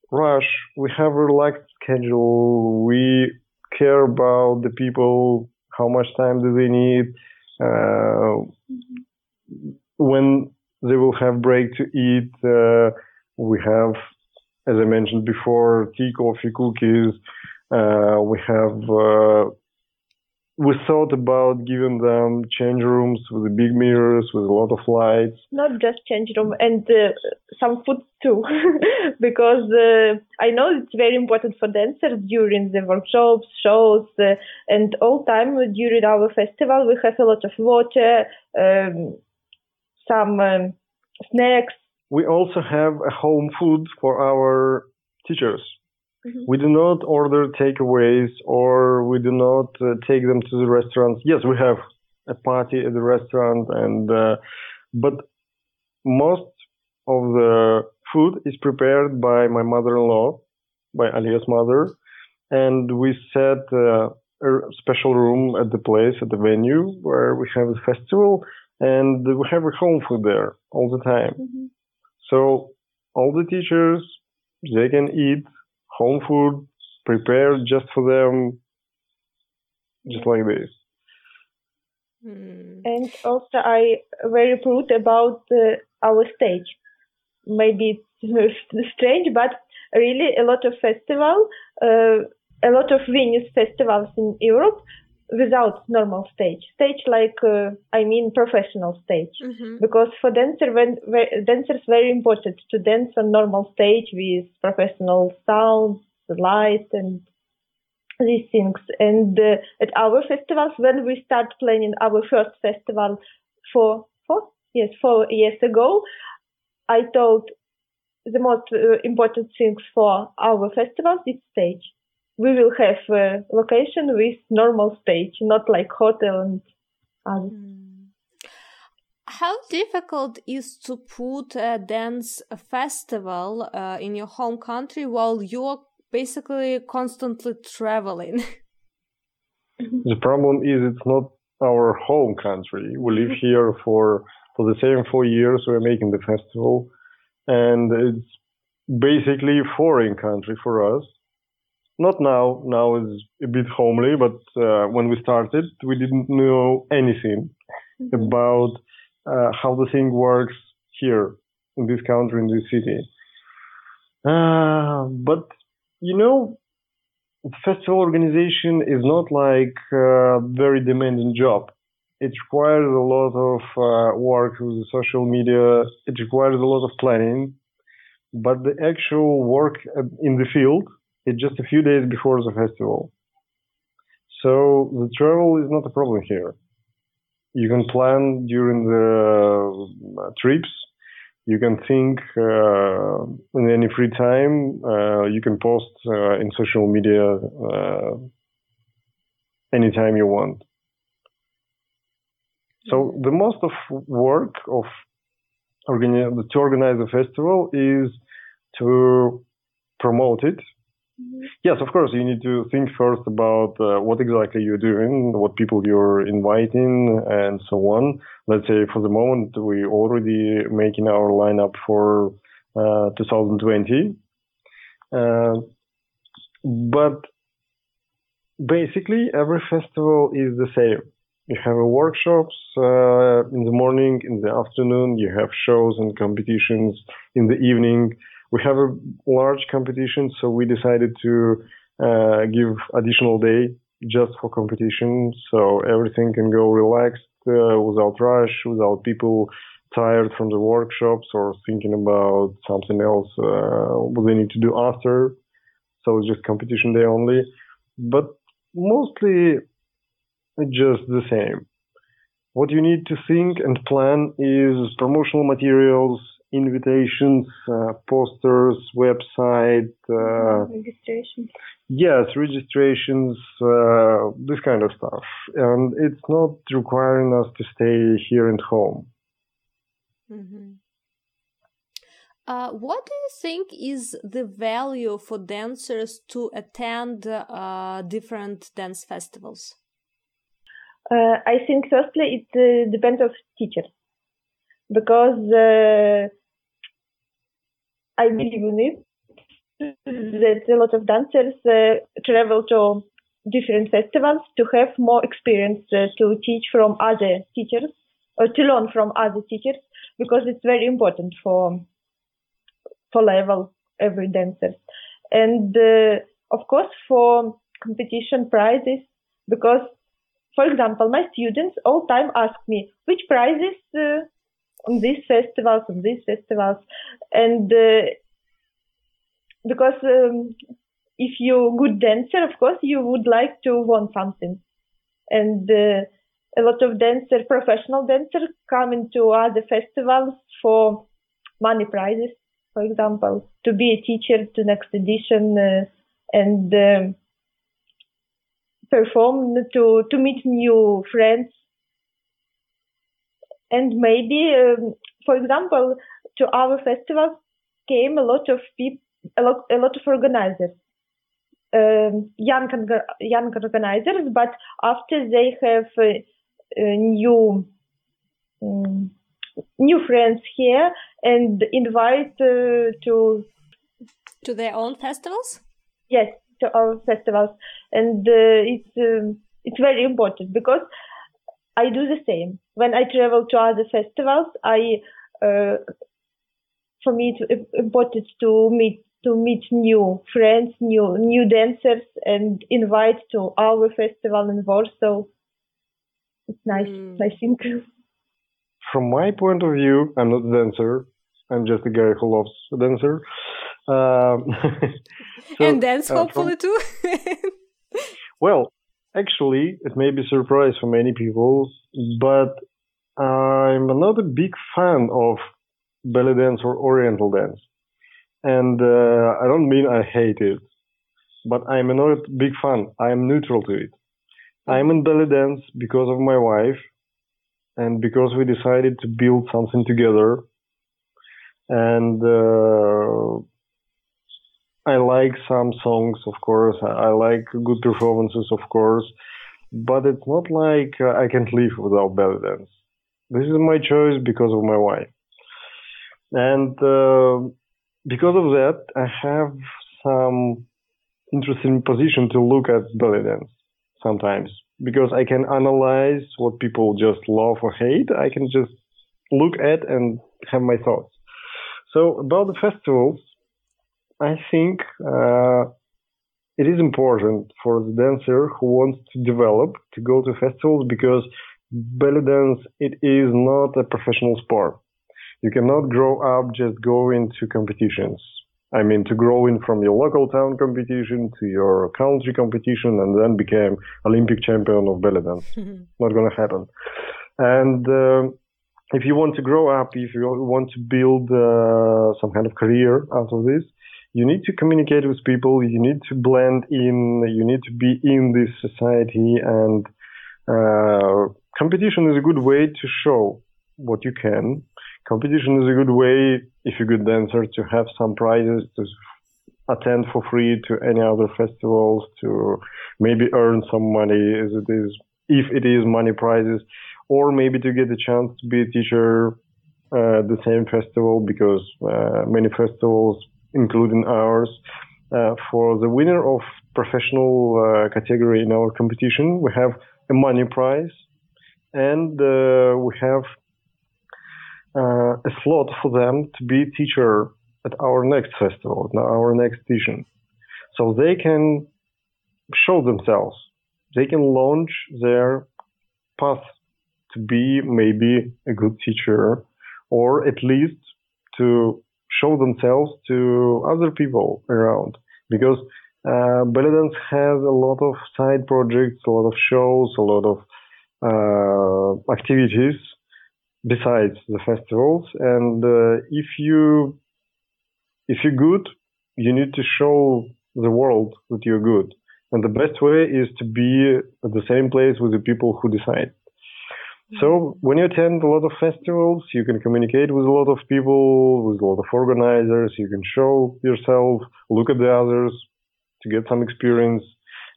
rush, we have a relaxed schedule, we care about the people, how much time do they need, uh, when they will have break to eat, uh, we have, as I mentioned before, tea, coffee, cookies, uh, we have uh, we thought about giving them change rooms with big mirrors, with a lot of lights. Not just change room, and uh, some food too, because uh, I know it's very important for dancers during the workshops, shows, uh, and all time during our festival we have a lot of water, um, some um, snacks. We also have a home food for our teachers. Mm-hmm. We do not order takeaways, or we do not uh, take them to the restaurants. Yes, we have a party at the restaurant, and uh, but most of the food is prepared by my mother-in-law, by Alia's mother, and we set uh, a special room at the place, at the venue where we have the festival, and we have a home food there all the time. Mm-hmm. So all the teachers, they can eat home food prepared just for them, just like this. And also I very proud about uh, our stage. Maybe it's strange, but really a lot of festival, uh, a lot of venues festivals in Europe without normal stage. Stage like, uh, I mean, professional stage. Mm-hmm. Because for dancer, when, when, dancers, very important to dance on normal stage with professional sounds, light, and these things. And uh, at our festivals, when we start planning our first festival four, four, yes, four years ago, I thought the most uh, important things for our festivals is stage. We will have a location with normal stage, not like hotel and others. How difficult is to put a dance festival uh, in your home country while you're basically constantly traveling? The problem is it's not our home country. We live here for, for the same four years we're making the festival, and it's basically a foreign country for us. Not now, now is a bit homely, but uh, when we started, we didn't know anything about uh, how the thing works here, in this country, in this city. Uh, but, you know, festival organization is not like a very demanding job. It requires a lot of uh, work with social media, it requires a lot of planning, but the actual work in the field, it's just a few days before the festival. So the travel is not a problem here. You can plan during the trips. You can think uh, in any free time. Uh, you can post uh, in social media uh, anytime you want. So the most of work of organi- to organize a festival is to promote it. Yes, of course, you need to think first about uh, what exactly you're doing, what people you're inviting, and so on. Let's say for the moment, we're already making our lineup for uh, twenty twenty. Uh, but basically, every festival is the same. You have workshops uh, in the morning, in the afternoon, you have shows and competitions in the evening. We have a large competition, so we decided to uh, give additional day just for competition, so everything can go relaxed, uh, without rush, without people tired from the workshops or thinking about something else, uh, what they need to do after. So it's just competition day only, but mostly just the same. What you need to think and plan is promotional materials, invitations, uh, posters, website, uh, registrations. Yes, registrations, uh, this kind of stuff. And it's not requiring us to stay here at home. Mm-hmm. Uh, what do you think is the value for dancers to attend uh, different dance festivals? Uh, I think firstly it uh, depends on teachers. Because uh, I believe in it, that a lot of dancers uh, travel to different festivals to have more experience uh, to teach from other teachers or to learn from other teachers, because it's very important for for level every dancer. And uh, of course for competition prizes, because For example, my students all time ask me, which prizes uh, on these festivals, on these festivals. And uh, because um, if you're a good dancer, of course, you would like to want something. And uh, a lot of dancers, professional dancers, come into other festivals for money prizes, for example, to be a teacher to next edition uh, and um, perform, to, to meet new friends. And maybe, um, for example, to our festivals came a lot of people, a lot, a lot of organizers, um, young, young organizers, but after they have uh, uh, new, um, new friends here and invite uh, to... To their own festivals? Yes, to our festivals. And uh, it's um, it's very important because I do the same. When I travel to other festivals, I uh, for me it's important to meet to meet new friends, new new dancers, and invite to our festival in Warsaw. It's nice, mm. I think. From my point of view, I'm not a dancer. I'm just a guy who loves a dancer. Um, so, and dance, hopefully, uh, from... too. Well, actually, it may be a surprise for many people, but I'm not a big fan of belly dance or oriental dance. And uh, I don't mean I hate it, but I'm not a big fan. I'm neutral to it. I'm in belly dance because of my wife and because we decided to build something together. And uh, I like some songs, of course. I like good performances, of course. But it's not like I can't live without belly dance. This is my choice because of my wife. And uh, because of that, I have some interesting position to look at belly dance sometimes. Because I can analyze what people just love or hate. I can just look at and have my thoughts. So about the festivals, I think uh, it is important for the dancer who wants to develop to go to festivals because belly dance, it is not a professional sport. You cannot grow up just going to competitions. I mean, to grow in from your local town competition to your country competition and then become Olympic champion of belly dance. Mm-hmm. Not going to happen. And... Uh, If you want to grow up, if you want to build uh, some kind of career out of this, you need to communicate with people, you need to blend in, you need to be in this society, and uh, competition is a good way to show what you can. Competition is a good way, if you're a good dancer, to have some prizes, to attend for free to any other festivals, to maybe earn some money, as it is, if it is money prizes. Or maybe to get a chance to be a teacher uh, at the same festival, because uh, many festivals, including ours, uh, for the winner of professional uh, category in our competition, we have a money prize, and uh, we have uh, a slot for them to be a teacher at our next festival, at our next edition. So they can show themselves. They can launch their path to be maybe a good teacher, or at least to show themselves to other people around. Because uh, belly dance has a lot of side projects, a lot of shows, a lot of uh, activities besides the festivals. And uh, if you if you're good, you need to show the world that you're good. And the best way is to be at the same place with the people who decide. So when you attend a lot of festivals, you can communicate with a lot of people, with a lot of organizers, you can show yourself, look at the others to get some experience.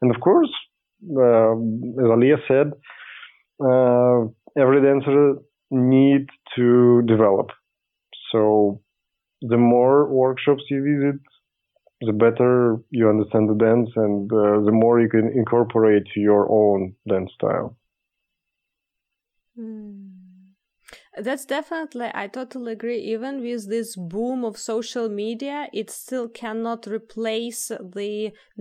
And of course, uh, as Alia said, uh, every dancer needs to develop. So the more workshops you visit, the better you understand the dance and uh, the more you can incorporate your own dance style. That's definitely, I totally agree. Even with this boom of social media, it still cannot replace the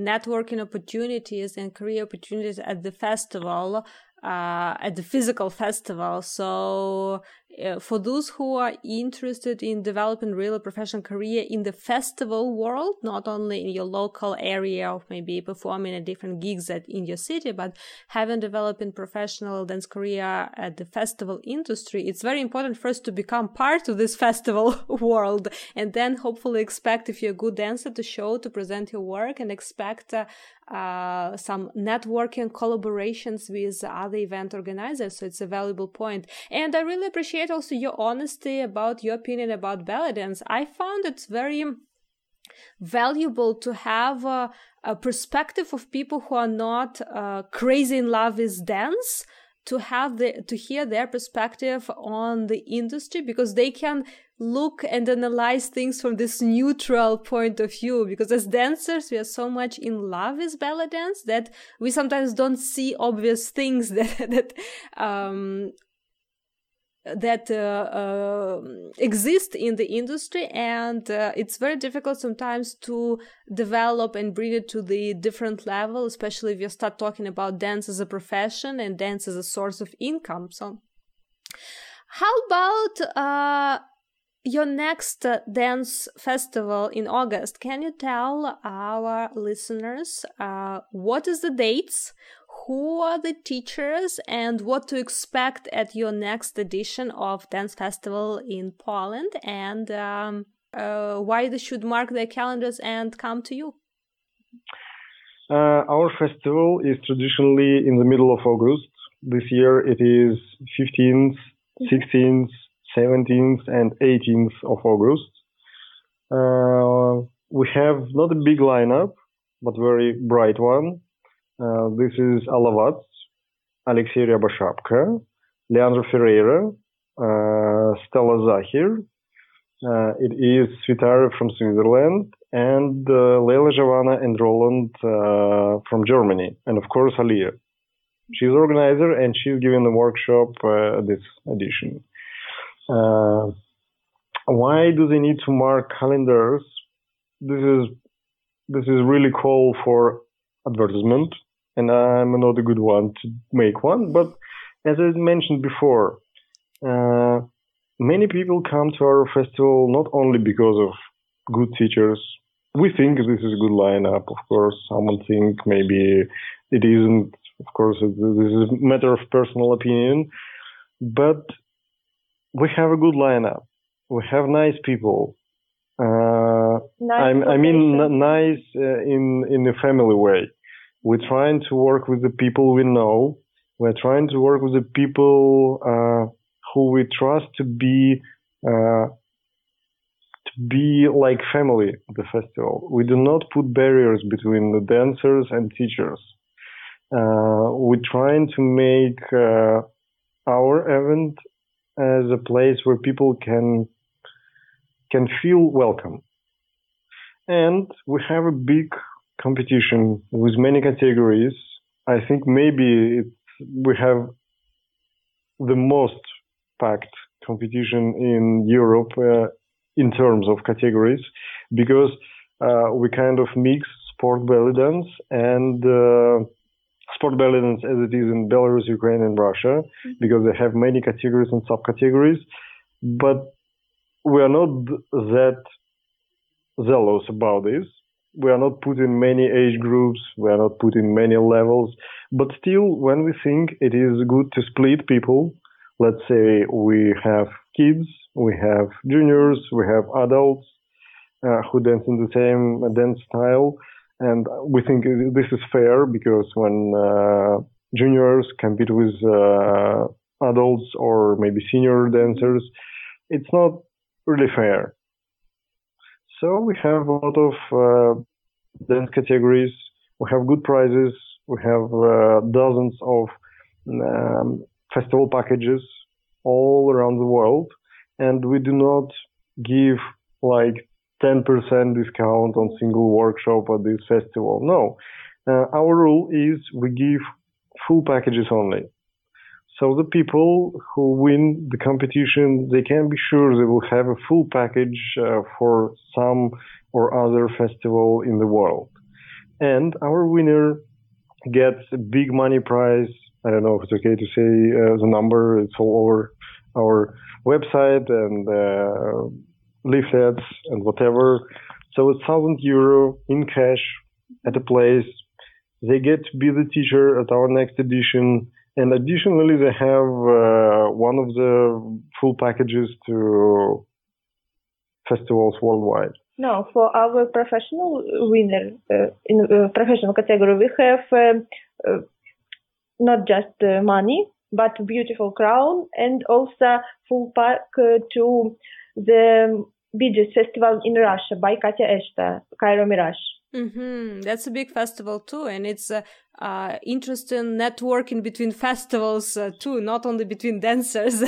networking opportunities and career opportunities at the festival uh, at the physical festival. So uh, for those who are interested in developing really professional career in the festival world, not only in your local area of maybe performing at different gigs at, in your city, but having developing professional dance career at the festival industry, it's very important first to become part of this festival world, and then hopefully expect, if you're a good dancer, to show, to present your work, and expect uh, uh, some networking collaborations with other event organizers. So it's a valuable point. And I really appreciate also your honesty about your opinion about belly dance. I found it's very valuable to have a, a perspective of people who are not uh, crazy in love with dance, to have the, to hear their perspective on the industry, because they can look and analyze things from this neutral point of view. Because as dancers, we are so much in love with belly dance that we sometimes don't see obvious things that that um that uh, uh, exist in the industry, and uh, it's very difficult sometimes to develop and bring it to the different level, especially if you start talking about dance as a profession and dance as a source of income. So how about uh your next uh, dance festival in August? Can you tell our listeners uh, what is the dates, who are the teachers, and what to expect at your next edition of Dance Festival in Poland, and um, uh, why they should mark their calendars and come to you? Uh, our festival is traditionally in the middle of August. This year it is fifteenth, sixteenth, seventeenth and eighteenth of August. Uh, we have not a big lineup, but very bright one. Uh, this is Alavats, Alexei Ryabashapka, Leandro Ferreira, uh, Stella Zahir. Uh, it is Svitar from Switzerland, and uh, Leila Giovanna and Roland uh, from Germany, and of course Alia. She's organizer and she's giving the workshop uh, this edition. Uh, why do they need to mark calendars? This is this is really call for advertisement, and I'm not a good one to make one. But as I mentioned before, uh, many people come to our festival not only because of good teachers. We think this is a good lineup. Of course, someone think maybe it isn't. Of course, this is a matter of personal opinion, but we have a good lineup. We have nice people. Uh, nice I, I mean, n- nice uh, in in a family way. We're trying to work with the people we know. We're trying to work with the people uh, who we trust to be uh, to be like family at the festival. We do not put barriers between the dancers and teachers. Uh, we're trying to make uh, our event as a place where people can can feel welcome. And we have a big competition with many categories. I think maybe it's, we have the most packed competition in Europe uh, in terms of categories, because uh, we kind of mix sport belly dance and uh, sport belly dance as it is in Belarus, Ukraine, and Russia, because they have many categories and subcategories. But we are not that zealous about this. We are not putting many age groups. We are not putting many levels. But still, when we think it is good to split people, let's say we have kids, we have juniors, we have adults uh, who dance in the same dance style. And we think this is fair, because when uh, juniors compete with uh, adults or maybe senior dancers, it's not really fair. So we have a lot of uh, dance categories. We have good prizes. We have uh, dozens of um, festival packages all around the world. And we do not give like ten percent discount on single workshop at this festival. No, uh, our rule is we give full packages only. So the people who win the competition, they can be sure they will have a full package uh, for some or other festival in the world. And our winner gets a big money prize I don't know if it's okay to say uh, the number. It's all over our website and uh, leaflets and whatever. So it's one thousand euro in cash at a place. They get to be the teacher at our next edition. And additionally, they have uh, one of the full packages to festivals worldwide. No, for our professional winner, uh, in uh, professional category, we have uh, uh, not just uh, money, but beautiful crown and also full pack uh, to the biggest festival in Russia by Katya Eshta, Cairo Mirage. Mm-hmm. That's a big festival too, and it's uh, uh, interesting networking between festivals uh, too, not only between dancers.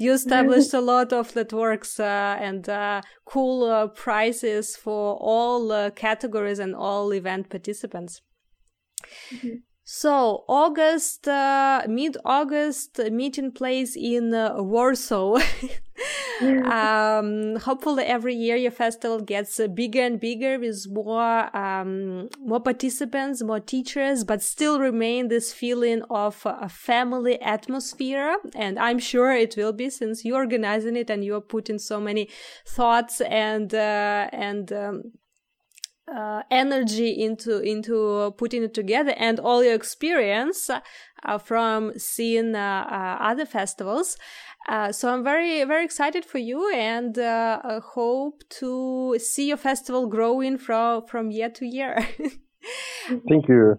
You established a lot of networks uh, and uh, cool uh, prizes for all uh, categories and all event participants. Mm-hmm. So August, uh, mid-August, meeting place in uh, Warsaw. um, hopefully every year your festival gets uh, bigger and bigger with more, um, more participants, more teachers, but still remain this feeling of uh, a family atmosphere. And I'm sure it will be, since you're organizing it and you're putting so many thoughts and, uh, and, um, Uh, energy into into putting it together, and all your experience uh, from seeing uh, uh, other festivals. Uh, so I'm very very excited for you, and uh, I hope to see your festival growing from from year to year. Thank you.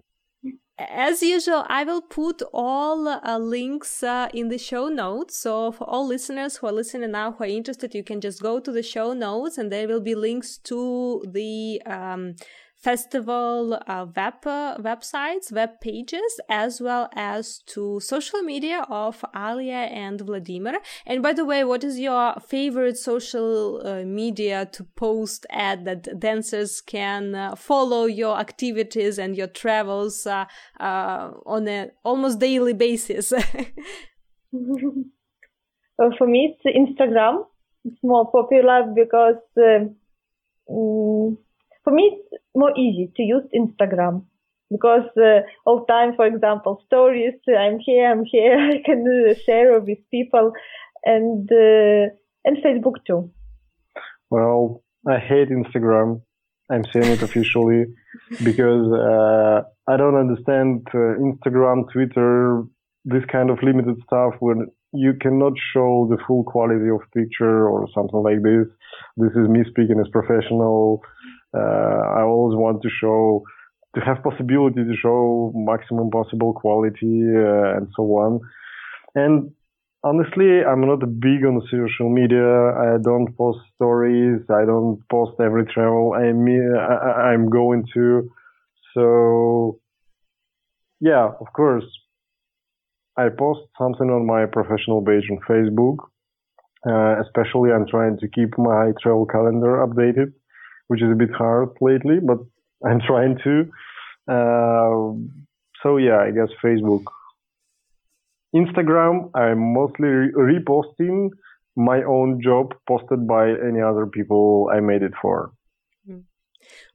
As usual, I will put all uh, links uh, in the show notes. So for all listeners who are listening now, who are interested, you can just go to the show notes, and there will be links to the um, festival uh, web uh, websites, web pages, as well as to social media of Alia and Vladimir. And by the way, what is your favorite social uh, media to post at, that dancers can uh, follow your activities and your travels uh, uh, on an almost daily basis? Well, for me, it's Instagram. It's more popular because uh, um, for me, it's more easy to use Instagram because uh, all time, for example, stories, I'm here, I'm here, I can uh, share with people, and uh, and Facebook too. Well, I hate Instagram. I'm saying it officially because uh, I don't understand uh, Instagram, Twitter, this kind of limited stuff when you cannot show the full quality of picture or something like this. This is me speaking as professional. Uh, I always want to show, to have possibility to show maximum possible quality uh, and so on. And honestly, I'm not big on social media. I don't post stories. I don't post every travel I mean, I, I'm going to. So, yeah, of course, I post something on my professional page on Facebook. Uh, especially, I'm trying to keep my travel calendar updated, which is a bit hard lately, but I'm trying to. Uh, so yeah, I guess Facebook. Instagram, I'm mostly re- reposting my own job posted by any other people I made it for.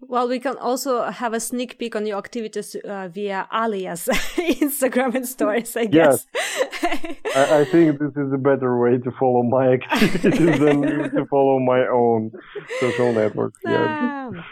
Well, we can also have a sneak peek on your activities uh, via Alia's Instagram and stories, I guess. Yes. I, I think this is a better way to follow my activities than to follow my own social networks. Yeah. Yes.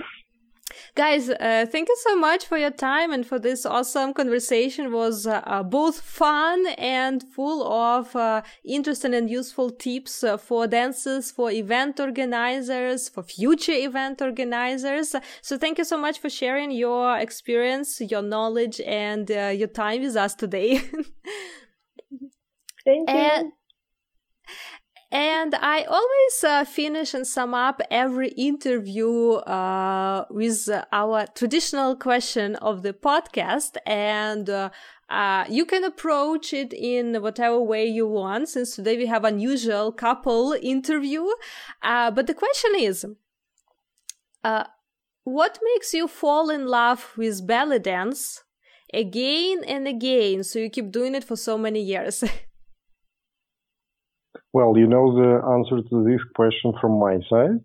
Guys, uh, thank you so much for your time and for this awesome conversation. It was uh, both fun and full of uh, interesting and useful tips uh, for dancers, for event organizers, for future event organizers. So thank you so much for sharing your experience, your knowledge, and uh, your time with us today. Thank you. And- And I always uh, finish and sum up every interview uh, with uh, our traditional question of the podcast. And uh, uh, you can approach it in whatever way you want, since today we have unusual couple interview. Uh, but the question is, uh, what makes you fall in love with belly dance again and again, so you keep doing it for so many years? Well, you know the answer to this question from my side.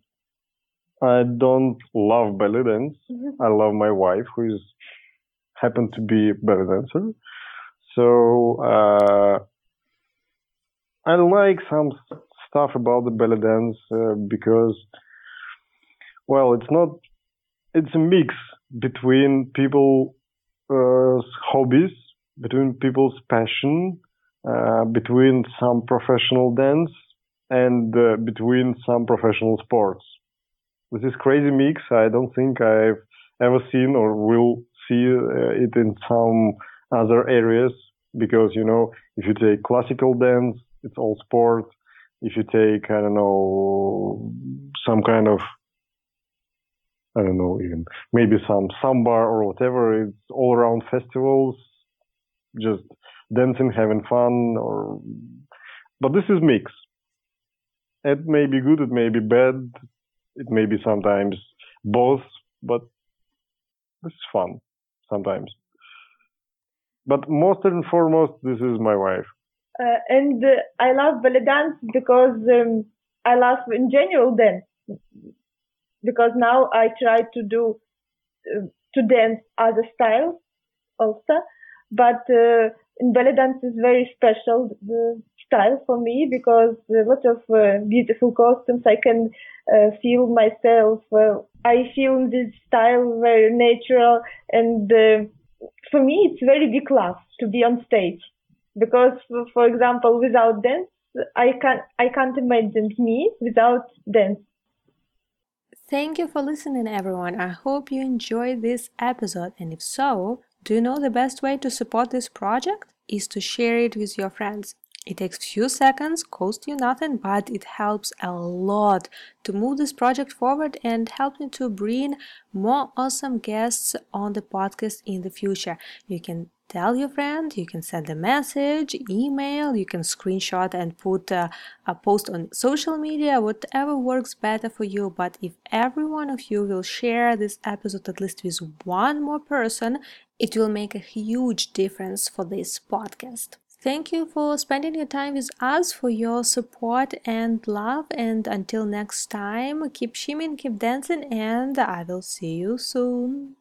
I don't love belly dance. Mm-hmm. I love my wife, who is happened to be a belly dancer. So uh, I like some stuff about the belly dance uh, because, well, it's not, it's a mix between people's uh, hobbies, between people's passion, uh, between some professional dance, and uh, between some professional sports. With this crazy mix, I don't think I've ever seen or will see uh, it in some other areas, because, you know, if you take classical dance, it's all sport. If you take, I don't know, some kind of, I don't know, even maybe some samba or whatever, it's all around festivals, just dancing, having fun, or, but this is mix. It may be good, it may be bad, it may be sometimes both, but this is fun sometimes. But most and foremost, this is my wife. Uh, and uh, I love belly dance because um, I love in general dance. Because now I try to do, uh, to dance other styles also. But uh, in belly dance is very special the style for me, because a lot of uh, beautiful costumes I can uh, feel myself. Uh, I feel in this style very natural, and uh, for me, it's very big love to be on stage, because, for example, without dance, I can't, I can't imagine me without dance. Thank you for listening, everyone. I hope you enjoyed this episode. And if so, do you know the best way to support this project is to share it with your friends. It takes few seconds, costs you nothing, but it helps a lot to move this project forward and help me to bring more awesome guests on the podcast in the future. You can tell your friend, you can send a message, email, you can screenshot and put a, a post on social media, whatever works better for you. But if every one of you will share this episode at least with one more person, it will make a huge difference for this podcast. Thank you for spending your time with us, for your support and love. And until next time, keep shimmying, keep dancing, and I will see you soon.